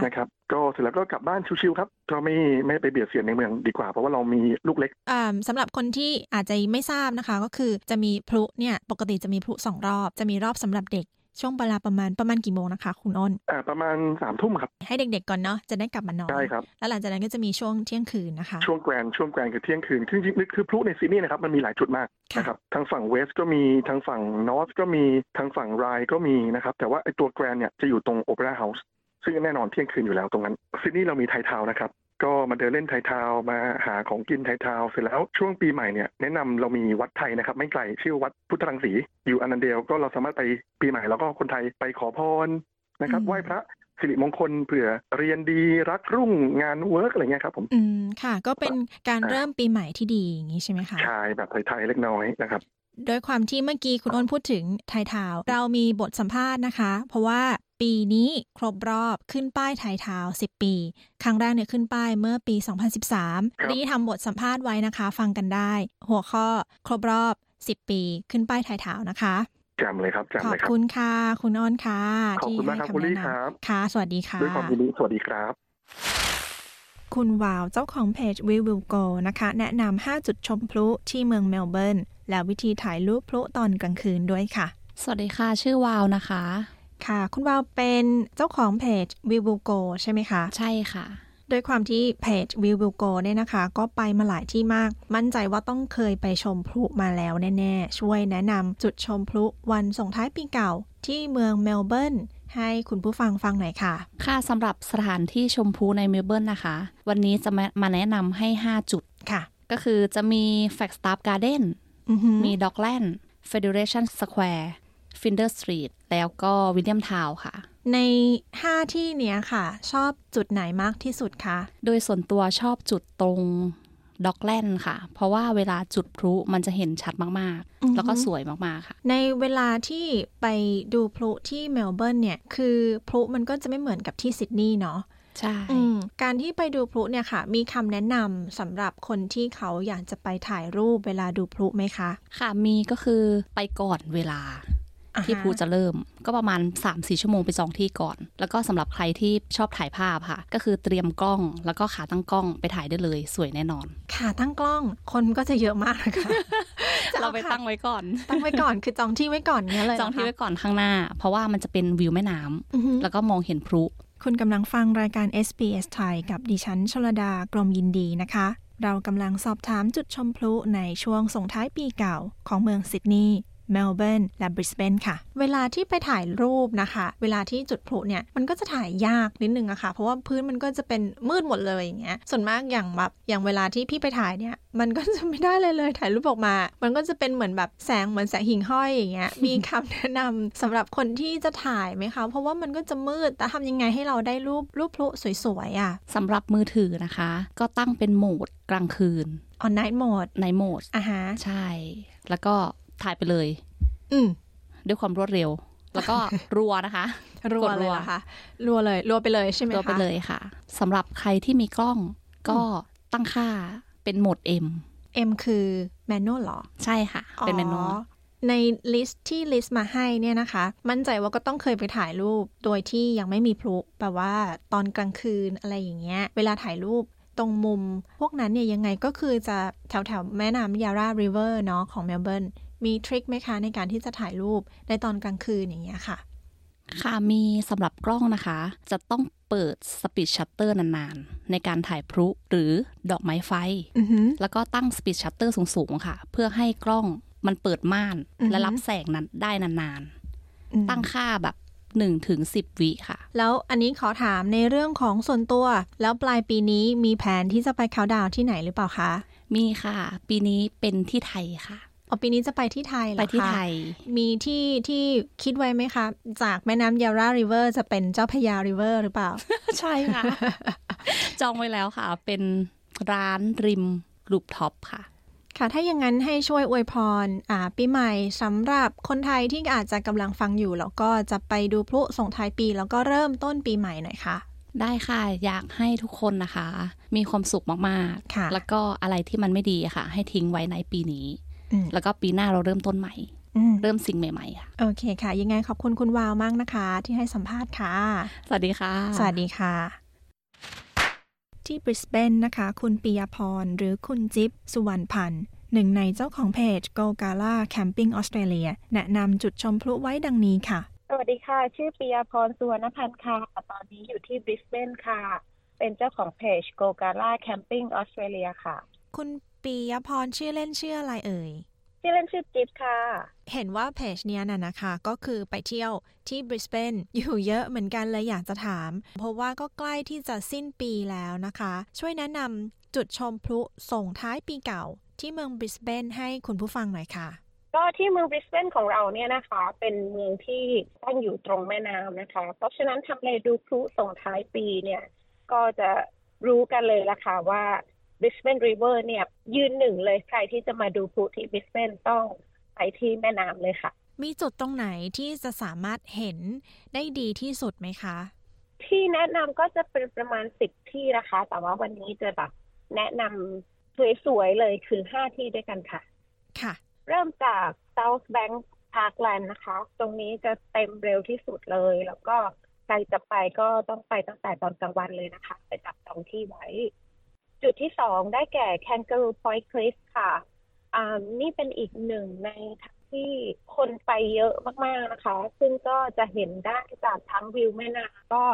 นะครับก็เสร็จแล้วก็กลับบ้านชิวๆครับเราไม่ไม่ไปเบียดเสียดในเมืองดีกว่าเพราะว่าเรามีลูกเล็กอ่าสำหรับคนที่อาจจะไม่ทราบนะคะก็คือจะมีพลุเนี่ยปกติจะมีพลุสองรอบจะมีรอบสำหรับเด็กช่วงเวลาประมาณประมาณกี่โมงนะคะคุณอ้นอ่าประมาณสามทุ่มครับให้เด็กๆก่อนเนาะจะได้กลับมานอนใช่ครับแล้วหลังจากนั้นก็จะมีช่วงเที่ยงคืนนะคะช่วงแกรนช่วงแกรนคือเที่ยงคืนคือจริงๆคือพลุในซิดนีย์นะครับมันมีหลายจุดมากนะครับทางฝั่งเวสต์ก็มีทางฝั่งนอร์ทก็มีทางฝั่งไรก็มีนะครับแต่ว่าไอตัวแกรนเนี่ยจะอยู่ตรงโอเปร่าเฮาส์ซึ่งแน่นอนเที่ยงคืนอยู่แล้วตรงนั้นซิดนีย์เรามีไทยทาวน์นะครับก็มาเดินเล่นไทยทาวน์มาหาของกินไทยทาวน์เสร็จแล้วช่วงปีใหม่เนี่ยแนะนำเรามีวัดไทยนะครับไม่ไกลชื่อวัดพุทธรังสีอยู่อนันเดลก็เราสามารถไปปีใหม่แล้วก็คนไทยไปขอพรนะครับไหว้พระสิริมงคลเผื่อเรียนดีรักรุ่งงานเวิร์กอะไรเงี้ยครับผมอืมค่ะก็เป็นการเริ่มปีใหม่ที่ดีอย่างนี้ใช่ไหมคะใช่แบบไทยๆเล็กน้อยนะครับโดยความที่เมื่อกี้คุณอ้นพูดถึงไทยทาวน์เรามีบทสัมภาษณ์นะคะเพราะว่าปีนี้ครบรอบขึ้นป้ายไทยทาวน์สิบปีครั้งแรกเนี่ยขึ้นป้ายเมื่อปีสองพันสิบสามนี่ทำบทสัมภาษณ์ไว้นะคะฟังกันได้หัวข้อครบรอบสิบปีขึ้นป้ายไทยทาวน์นะคะจำเลยครับจำเลยครับขอบคุณค่ะคุณอ้นค่ะขอบคุณมากครับคุณลี่ครับค่ะสวัสดีค่ะด้วยความยินดีสวัสดีครับคุณวาวเจ้าของเพจ We Will Go นะคะแนะนำห้าจุดชมพลุที่เมืองเมลเบิร์นและวิธีถ่ายรูปพลุตอนกลางคืนด้วยค่ะสวัสดีค่ะชื่อวาวนะคะค่ะคุณวาวเป็นเจ้าของเพจ We Will Go ใช่ไหมคะใช่ค่ะโดยความที่เพจ We Will Go เนี่ยนะคะก็ไปมาหลายที่มากมั่นใจว่าต้องเคยไปชมพลุมาแล้วแน่ๆช่วยแนะนำจุดชมพลุวันส่งท้ายปีเก่าที่เมืองเมลเบิร์นให้คุณผู้ฟังฟังหน่อยค่ะค่ะสำหรับสถานที่ชมพลุในเมลเบิร์นนะคะวันนี้จะมาแนะนำให้ห้าจุดค่ะก็คือจะมี Flagstaff Garden มี Docklands Federation Square Finder Street แล้วก็ William Town ค่ะในห้าที่เนี้ยค่ะชอบจุดไหนมากที่สุดคะโดยส่วนตัวชอบจุดตรง Docklands ค่ะเพราะว่าเวลาจุดพลุมันจะเห็นชัดมากๆแล้วก็สวยมากๆค่ะในเวลาที่ไปดูพลุที่เมลเบิร์นเนี่ยคือพลุมันก็จะไม่เหมือนกับที่ซิดนีย์เนาะใช่การที่ไปดูพลุเนี่ยค่ะมีคำแนะนำสำหรับคนที่เขาอยากจะไปถ่ายรูปเวลาดูพลุไหมคะค่ะมีก็คือไปก่อนเวลาที่พลุจะเริ่มก็ประมาณ สามถึงสี่ ชั่วโมงไปจองที่ก่อนแล้วก็สำหรับใครที่ชอบถ่ายภาพค่ะก็คือเตรียมกล้องแล้วก็ขาตั้งกล้องไปถ่ายได้เลยสวยแน่นอนขาตั้งกล้องคนก็จะเยอะมากนะคะ เราไปตั้งไว้ก่อน ตั้งไว้ก่อนคือจองที่ไว้ก่อนเงี้ยเลยจองที่ไว้ก่อนข้างหน้าเพราะว่ามันจะเป็นวิวแม่น้ำแล้วก็มองเห็นพลุคุณกำลังฟังรายการ เอส บี เอส ไทยกับดิฉันชลดากรมยินดีนะคะเรากำลังสอบถามจุดชมพลุในช่วงส่งท้ายปีเก่าของเมืองซิดนีย์ เมลเบิร์นและบริสเบนค่ะเวลาที่ไปถ่ายรูปนะคะเวลาที่จุดพลุเนี่ยมันก็จะถ่ายยากนิดนึงอะค่ะเพราะว่าพื้นมันก็จะเป็นมืดหมดเลยอย่างเงี้ยส่วนมากอย่างแบบอย่างเวลาที่พี่ไปถ่ายเนี่ยมันก็จะไม่ได้เลยเลยถ่ายรูปออกมามันก็จะเป็นเหมือนแบบแสงเหมือนแสงหิ่งห้อยอย่างเงี้ย มีคำแนะนำสำหรับคนที่จะถ่ายไหมคะเพราะว่ามันก็จะมืดแต่ทำยังไงให้เราได้รูปรูปพลุสวยๆอะสำหรับมือถือนะคะก็ตั้งเป็นโหมดกลางคืนออนไนท์โหมดไนท์โหมดอ่ะฮะใช่แล้วก็ถ่ายไปเลยด้วยความรวดเร็วแล้วก็รัวนะคะรัวเลยนะคะรัวเลยรัวไปเลยใช่ไหมคะรัวไปเลยค่ะสำหรับใครที่มีกล้องก็ตั้งค่าเป็นโหมด M M คือแมนนวลหรอใช่ค่ะเป็นแมนนวลในลิสต์ที่ลิสต์มาให้เนี่ยนะคะมั่นใจว่าก็ต้องเคยไปถ่ายรูปโดยที่ยังไม่มีพลุแปลว่าตอนกลางคืนอะไรอย่างเงี้ยเวลาถ่ายรูปตรงมุมพวกนั้นเนี่ยยังไงก็คือจะแถวแถวแม่น้ำยาราริเวอร์เนาะของเมลเบิร์นมีทริคไหมคะในการที่จะถ่ายรูปในตอนกลางคืนอย่างเงี้ยค่ะค่ะมีสำหรับกล้องนะคะจะต้องเปิดสปีดชัตเตอร์นานๆในการถ่ายพลุหรือดอกไม้ไฟ mm-hmm. แล้วก็ตั้งสปีดชัตเตอร์สูงๆค่ะเพื่อให้กล้องมันเปิดม่าน mm-hmm. และรับแสงนั้นได้นานๆ mm-hmm. ตั้งค่าแบบ หนึ่งถึงสิบ วิค่ะแล้วอันนี้ขอถามในเรื่องของส่วนตัวแล้วปลายปีนี้มีแผนที่จะไปเคาน์ดาวน์ที่ไหนหรือเปล่าคะมีค่ะปีนี้เป็นที่ไทยค่ะอ๋อปีนี้จะไปที่ไทยเหรอคะไปที่ไทยมีที่ที่คิดไว้ไหมคะจากแม่น้ำยาราริเวอร์จะเป็นเจ้าพญาริเวอร์หรือเปล่า ใช่ค่ะ จองไว้แล้วค่ะเป็นร้านริมรูฟท็อปค่ะค่ะถ้าอย่างนั้นให้ช่วยอวยพรอ่าปีใหม่สำหรับคนไทยที่อาจจะกำลังฟังอยู่แล้วก็จะไปดูพลุส่งท้ายปีแล้วก็เริ่มต้นปีใหม่หน่อยค่ะได้ค่ะอยากให้ทุกคนนะคะมีความสุขมากๆแล้วก็อะไรที่มันไม่ดีค่ะให้ทิ้งไว้ในปีนี้แล้วก็ปีหน้าเราเริ่มต้นใหม่เริ่มสิ่งใหม่ๆอ่ะโอเคค่ะยังไงขอบคุณคุณวาวมากนะคะที่ให้สัมภาษณ์ค่ะสวัสดีค่ะสวัสดีค่ะที่บริสเบนนะคะคุณปิยาพรหรือคุณจิ๊บสุวรรณพันธ์หนึ่งในเจ้าของเพจ Go Gala Camping Australia แนะนำจุดชมพลุไว้ดังนี้ค่ะสวัสดีค่ะชื่อปิยาพรสุวรรณพันธ์ค่ะตอนนี้อยู่ที่บริสเบนค่ะเป็นเจ้าของเพจ Go Gala Camping Australia ค่ะคุณปิยพรชื่อเล่นชื่ออะไรเอ่ยชื่อเล่นชื่อจิ๊บค่ะเห็นว่าเพจเนี้ยน่ะนะคะก็คือไปเที่ยวที่บริสเบนอยู่เยอะเหมือนกันเลยอยากจะถามเพราะว่าก็ใกล้ที่จะสิ้นปีแล้วนะคะช่วยแนะนำจุดชมพลุส่งท้ายปีเก่าที่เมืองบริสเบนให้คุณผู้ฟังหน่อยค่ะก็ที่เมืองบริสเบนของเราเนี่ยนะคะเป็นเมืองที่ตั้งอยู่ตรงแม่น้ำนะคะเพราะฉะนั้นทำเลดูพลุส่งท้ายปีเนี่ยก็จะรู้กันเลยละค่ะว่าBrisbane River เนี่ยยืนหนึ่งเลยใครที่จะมาดูพลุที่ Brisbane ต้องไปที่แม่น้ำเลยค่ะมีจุดตรงไหนที่จะสามารถเห็นได้ดีที่สุดไหมคะที่แนะนำก็จะเป็นประมาณสิบที่นะคะแต่ว่าวันนี้จะแบบแนะนำสวยๆเลยคือห้าที่ด้วยกันค่ะค่ะเริ่มจาก Southbank Parkland นะคะตรงนี้จะเต็มเร็วที่สุดเลยแล้วก็ใครจะไปก็ต้องไปตั้งแต่ตอนกลางวันเลยนะคะไปจับจองที่ไว้จุดที่สองได้แก่ Kangaroo Point Cliffs ค่ะอ่านี่เป็นอีกหนึ่งในที่คนไปเยอะมากๆนะคะซึ่งก็จะเห็นได้จากทั้งวิวแม่น้ำก็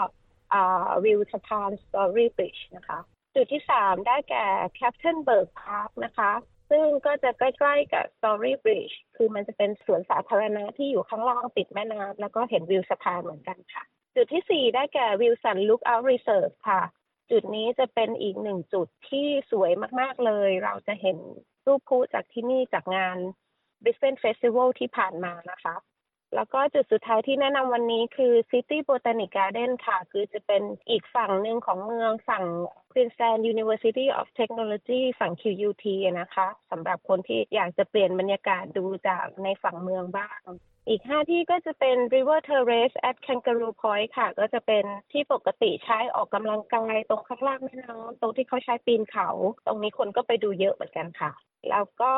อ่าวิวสะพาน Story Bridge นะคะจุดที่สามได้แก่ Captainburg Park นะคะซึ่งก็จะใกล้ๆกับ Story Bridge คือมันจะเป็นสวนสาธารณะที่อยู่ข้างล่างติดแม่น้ำแล้วก็เห็นวิวสะพานเหมือนกันค่ะจุดที่สี่ได้แก่ Wilson Lookout Reserve ค่ะจุดนี้จะเป็นอีกหนึ่งจุดที่สวยมากๆเลยเราจะเห็นรูปพลุจากที่นี่จากงาน Brisbane Festival ที่ผ่านมานะคะแล้วก็จุดสุดท้ายที่แนะนำวันนี้คือ City Botanic Garden ค่ะคือจะเป็นอีกฝั่งหนึ่งของเมืองฝั่ง Queensland University of Technology ฝั่ง คิว ยู ที นะคะสำหรับคนที่อยากจะเปลี่ยนบรรยากาศดูจากในฝั่งเมืองบ้างอีกห้าที่ก็จะเป็น River Terrace at Kangaroo Point ค่ะก็จะเป็นที่ปกติใช้ออกกำลังกายตรงข้างล่างแม่น้ำตรงที่เขาใช้ปีนเขาตรงนี้คนก็ไปดูเยอะเหมือนกันค่ะแล้วก็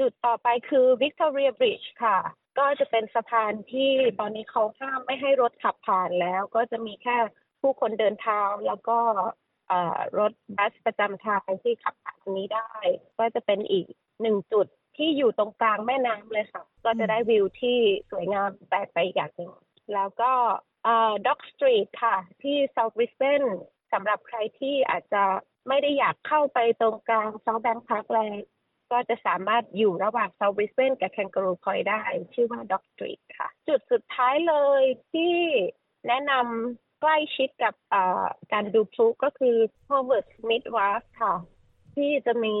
จุดต่อไปคือ Victoria Bridge ค่ะก็จะเป็นสะพานที่ตอนนี้เขาห้ามไม่ให้รถขับผ่านแล้วก็จะมีแค่ผู้คนเดินเท้าแล้วก็รถบัสประจำทางที่ขับผ่านตรงนี้ได้ก็จะเป็นอีกหนึ่งจุดที่อยู่ตรงกลางแม่น้ำเลยค่ะก็จะได้วิวที่สวยงามแปลกไปอย่างหนึ่งแล้วก็เอ่อ Dock Street ค่ะที่ South Brisbane สำหรับใครที่อาจจะไม่ได้อยากเข้าไปตรงกลาง Southbank Parkland ก็จะสามารถอยู่ระหว่าง South Brisbane กับ Kangaroo Point ได้ชื่อว่า Dock Street ค่ะจุดสุดท้ายเลยที่แนะนำใกล้ชิดกับการดูพลุก็คือ Howard Smith Wharves ค่ะที่จะมี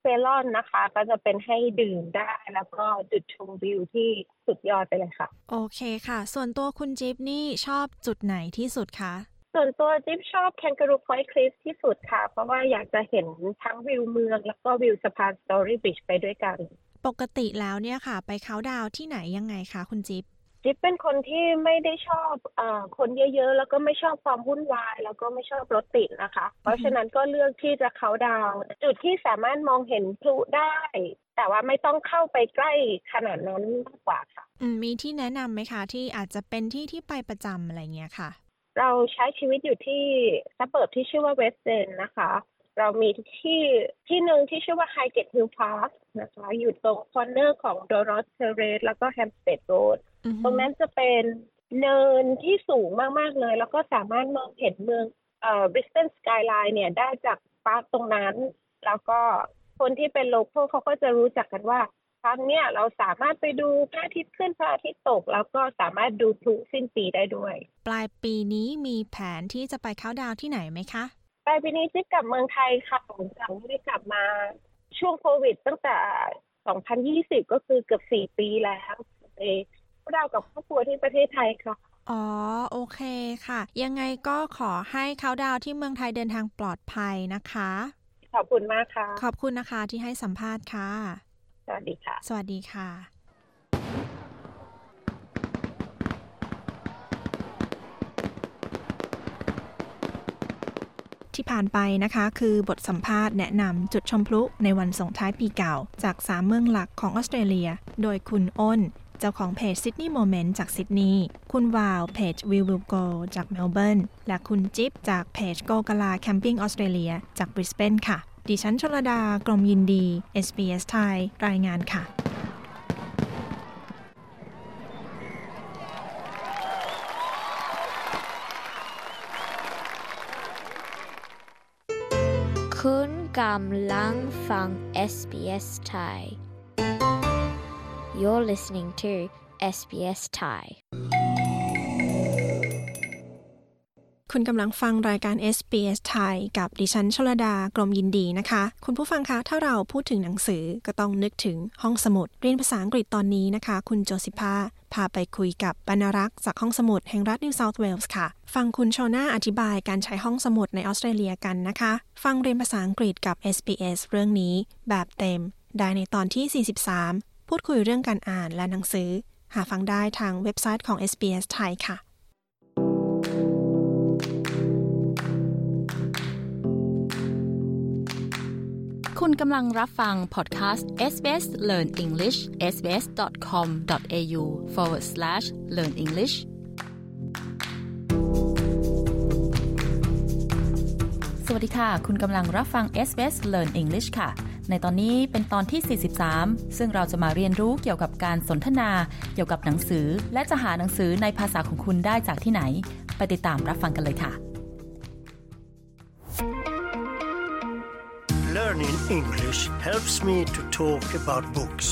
เซลอนนะคะก็จะเป็นให้ดื่มได้แล้วก็จุดชมวิวที่สุดยอดไปเลยค่ะโอเคค่ะส่วนตัวคุณจิ๊บนี่ชอบจุดไหนที่สุดคะส่วนตัวจิ๊บชอบ Kangaroo Point Cliffs ที่สุดค่ะเพราะว่าอยากจะเห็นทั้งวิวเมืองแล้วก็วิวสะพาน Story Bridge ไปด้วยกันปกติแล้วเนี่ยค่ะไปเคาน์ดาวน์ที่ไหนยังไงคะคุณจิ๊บจิ๊บเป็นคนที่ไม่ได้ชอบเอ่อคนเยอะๆแล้วก็ไม่ชอบความวุ่นวายแล้วก็ไม่ชอบรถติดนะคะเพราะฉะนั้นก็เลือกที่จะเคาน์ดาวน์จุดที่สามารถมองเห็นพลุได้แต่ว่าไม่ต้องเข้าไปใกล้ขนาดนั้นมากกว่าค่ะมีที่แนะนำไหมคะที่อาจจะเป็นที่ที่ไปประจำอะไรเงี้ยค่ะเราใช้ชีวิตอยู่ที่ซับเบิร์บที่ชื่อว่า Western นะคะเรามีที่ที่หนึ่งที่ชื่อว่า Highgate Hill Park นะคะอยู่ตรงคอร์เนอร์ของ Northern Territory แล้วก็ Hampstead Road ตรงนั้นจะเป็นเนินที่สูงมากๆเลยแล้วก็สามารถมองเห็นเมืองเอ่อ Brisbane Skyline เนี่ยได้จากปาร์คตรงนั้นแล้วก็คนที่เป็นโลคอลเขาก็จะรู้จักกันว่าครั้งเนี้ยเราสามารถไปดูพระอาทิตย์ขึ้นพระอาทิตย์ตกแล้วก็สามารถดูพลุสิ้นปีได้ด้วยปลายปีนี้มีแผนที่จะไปเข้าดาวที่ไหนไหมคะปลายปีนี้จิ๊บกลับเมืองไทยค่ะหลังจากที่กลับมาช่วงโควิดตั้งแต่สองพันยี่สิบก็คือเกือบสี่ปีแล้วไปเข้าดาวกับครอบครัวที่ประเทศไทยค่ะอ๋อโอเคค่ะยังไงก็ขอให้เข้าดาวที่เมืองไทยเดินทางปลอดภัยนะคะขอบคุณมากค่ะขอบคุณนะคะที่ให้สัมภาษณ์ค่ะสวัสดีค่ะสวัสดีค่ะที่ผ่านไปนะคะคือบทสัมภาษณ์แนะนำจุดชมพลุในวันส่งท้ายปีเก่าจากสามเมืองหลักของออสเตรเลียโดยคุณอ้นเจ้าของเพจ Sydney Moment จากซิดนีย์คุณวาวเพจ We Will Go จากเมลเบิร์นและคุณจิ๊บจากเพจ Go Gala Camping Australia จากบริสเบนค่ะดิฉันชลดากรมยินดี เอส บี เอส ไทยรายงานค่ะคุณกำลังฟัง เอส บี เอส Thai You're listening to เอส บี เอส Thaiคุณกำลังฟังรายการ เอส บี เอส ไทยกับดิฉันชลดากรมยินดีนะคะคุณผู้ฟังคะถ้าเราพูดถึงหนังสือก็ต้องนึกถึงห้องสมุดเรียนภาษาอังกฤษตอนนี้นะคะคุณโจสิภาพาไปคุยกับบรรณารักษ์จากห้องสมุดแห่งรัฐ New South Wales ค่ะฟังคุณชอน่าอธิบายการใช้ห้องสมุดในออสเตรเลียกันนะคะฟังเรียนภาษาอังกฤษกับ เอส บี เอส เรื่องนี้แบบเต็มได้ในตอนที่สี่สิบสามพูดคุยเรื่องการอ่านและหนังสือหาฟังได้ทางเว็บไซต์ของ เอส บี เอส ไทยค่ะคุณกำลังรับฟังพอดคาสต์ เอส บี เอส Learn English เอส บี เอส ดอท คอม ดอท เอ ยู สแลช เลิร์น อิงลิช สวัสดีค่ะคุณกำลังรับฟัง เอส บี เอส Learn English ค่ะในตอนนี้เป็นตอนที่สี่สิบสามซึ่งเราจะมาเรียนรู้เกี่ยวกับการสนทนาเกี่ยวกับหนังสือและจะหาหนังสือในภาษาของคุณได้จากที่ไหนไปติดตามรับฟังกันเลยค่ะLearning English helps me to talk about books.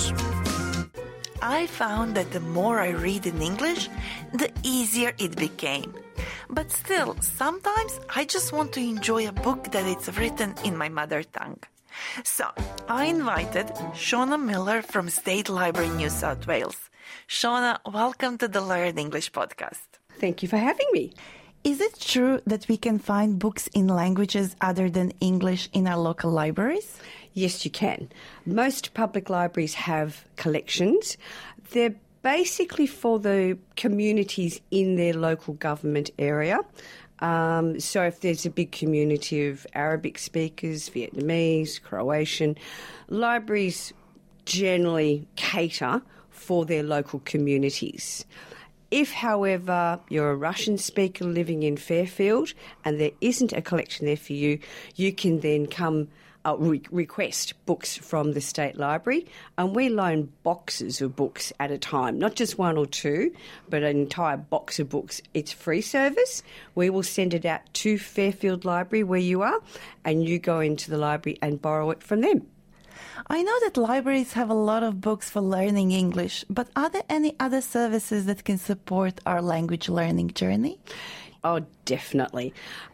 I found that the more I read in English, the easier it became. But still, sometimes I just want to enjoy a book that is written in my mother tongue. So, I invited Shauna Miller from State Library New South Wales. Shauna, welcome to the Learn English podcast. Thank you for having me.Is it true that we can find books in languages other than English in our local libraries? Yes, you can. Most public libraries have collections. They're basically for the communities in their local government area. Um, so if there's a big community of Arabic speakers, Vietnamese, Croatian, libraries generally cater for their local communities.If, however, you're a Russian speaker living in Fairfield and there isn't a collection there for you, you can then come uh, re- request books from the State Library. And we loan boxes of books at a time, not just one or two, but an entire box of books. It's free service. We will send it out to Fairfield Library where you are and you go into the library and borrow it from them. I know that libraries have a lot of books for learning English, but are there any other services that can support our language learning journey? Oh, definitely.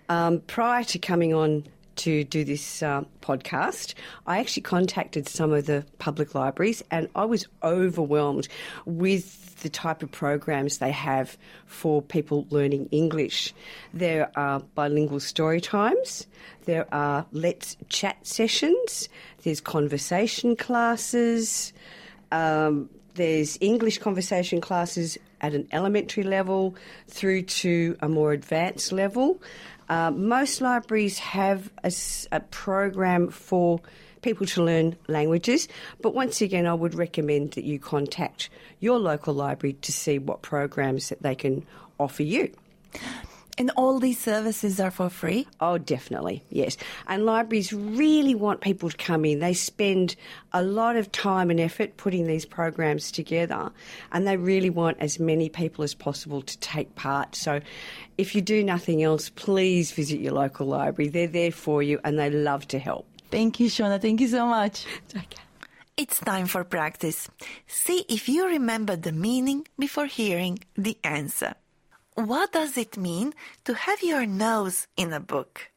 Um, prior to coming on to do this uh, podcast, I actually contacted some of the public libraries and I was overwhelmed with the type of programs they have for people learning English. There are bilingual story times, there are Let's Chat sessions, there's conversation classes, um, there's English conversation classes at an elementary level through to a more advanced level. Uh, most libraries have a, a program for people to learn languages, but once again, I would recommend that you contact your local library to see what programs that they can offer you. And all these services are for free? Oh, definitely, yes. And libraries really want people to come in. They spend a lot of time and effort putting these programs together, and they really want as many people as possible to take part. So if you do nothing else, please visit your local library. They're there for you, and they love to help. Thank you, Shona. Thank you so much. Okay. It's time for practice. See if you remember the meaning before hearing the answer. What does it mean to have your nose in a book?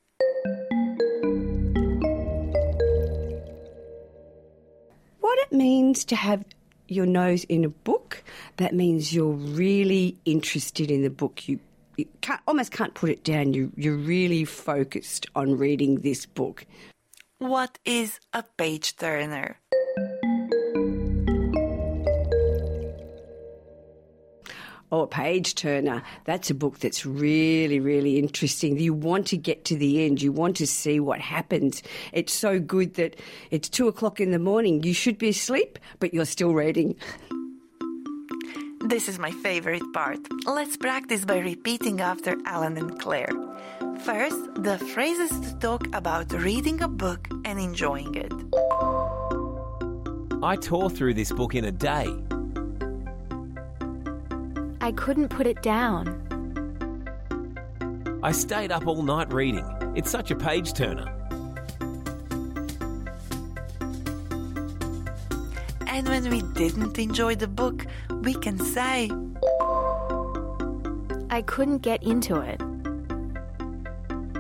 What it means to have your nose in a book, that means you're really interested in the book. You, you can't, almost can't put it down. You, you're really focused on reading this book. What is a page turner? Oh, a page turner. That's a book that's really, really interesting. You want to get to the end. You want to see what happens. It's so good that it's two o'clock in the morning. You should be asleep, but you're still reading. This is my favorite part. Let's practice by repeating after Alan and Claire. First, the phrases to talk about reading a book and enjoying it. I tore through this book in a day. I couldn't put it down. I stayed up all night reading. It's such a page turner. And when we didn't enjoy the book, we can say, I couldn't get into it.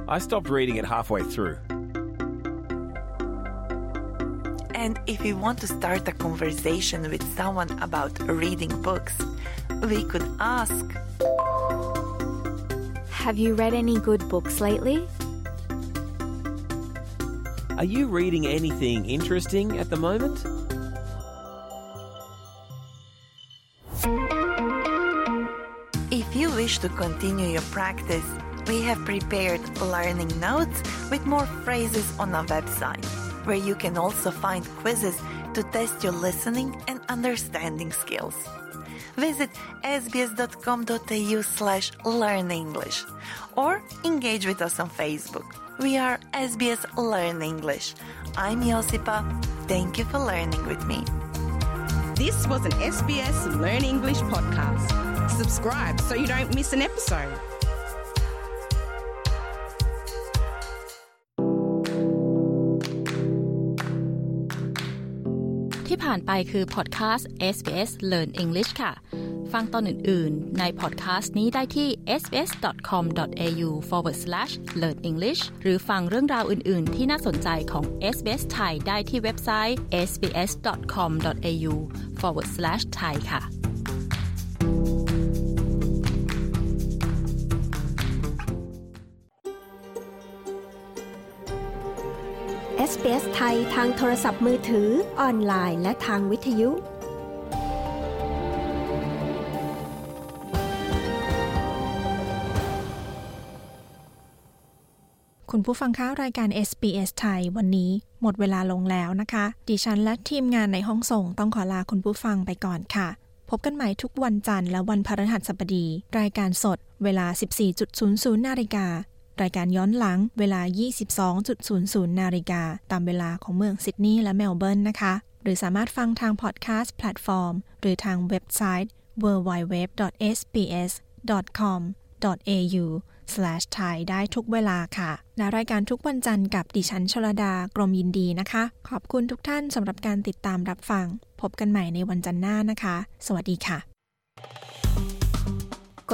I stopped reading it halfway through. And if you want to start a conversation with someone about reading books, we could ask, have you read any good books lately? Are you reading anything interesting at the moment? If you wish to continue your practice, we have prepared learning notes with more phrases on our website, where you can also find quizzes to test your listening and understanding skills. Visit s b s dot com dot a u slash learn english or engage with us on Facebook. We are S B S Learn English. I'm Josipa. Thank you for learning with me. This was an S B S Learn English podcast. Subscribe so you don't miss an episode.ที่ผ่านไปคือพอดคาสต์ เอส บี เอส Learn English ค่ะฟังตอนอื่นๆในพอดคาสต์นี้ได้ที่ เอส บี เอส ดอท คอม ดอท เอ ยู สแลช เลิร์น อิงลิช หรือฟังเรื่องราวอื่นๆที่น่าสนใจของ เอส บี เอส Thai ได้ที่เว็บไซต์ เอส บี เอส ดอท คอม ดอท เอ ยู สแลช ไทย ค่ะเอส บี เอส ไทยทางโทรศัพท์มือถือออนไลน์และทางวิทยุคุณผู้ฟังคะรายการ เอส บี เอส ไทยวันนี้หมดเวลาลงแล้วนะคะดิฉันและทีมงานในห้องส่งต้องขอลาคุณผู้ฟังไปก่อนค่ะพบกันใหม่ทุกวันจันทร์และวันพฤหัสบดีรายการสดเวลา สิบสี่นาฬิกา นรายการย้อนหลังเวลา ยี่สิบสองนาฬิกา นตามเวลาของเมืองซิดนีย์และเมลเบิร์นนะคะหรือสามารถฟังทางพอดคาสต์แพลตฟอร์มหรือทางเว็บไซต์ ดับเบิลยู ดับเบิลยู ดับเบิลยู ดอท เอส บี เอส ดอท คอม ดอท เอ ยู สแลชไทย ได้ทุกเวลาค่ะในรายการทุกวันจันทร์กับดิฉันชลดากรมยินดีนะคะขอบคุณทุกท่านสำหรับการติดตามรับฟังพบกันใหม่ในวันจันทร์หน้านะคะสวัสดีค่ะก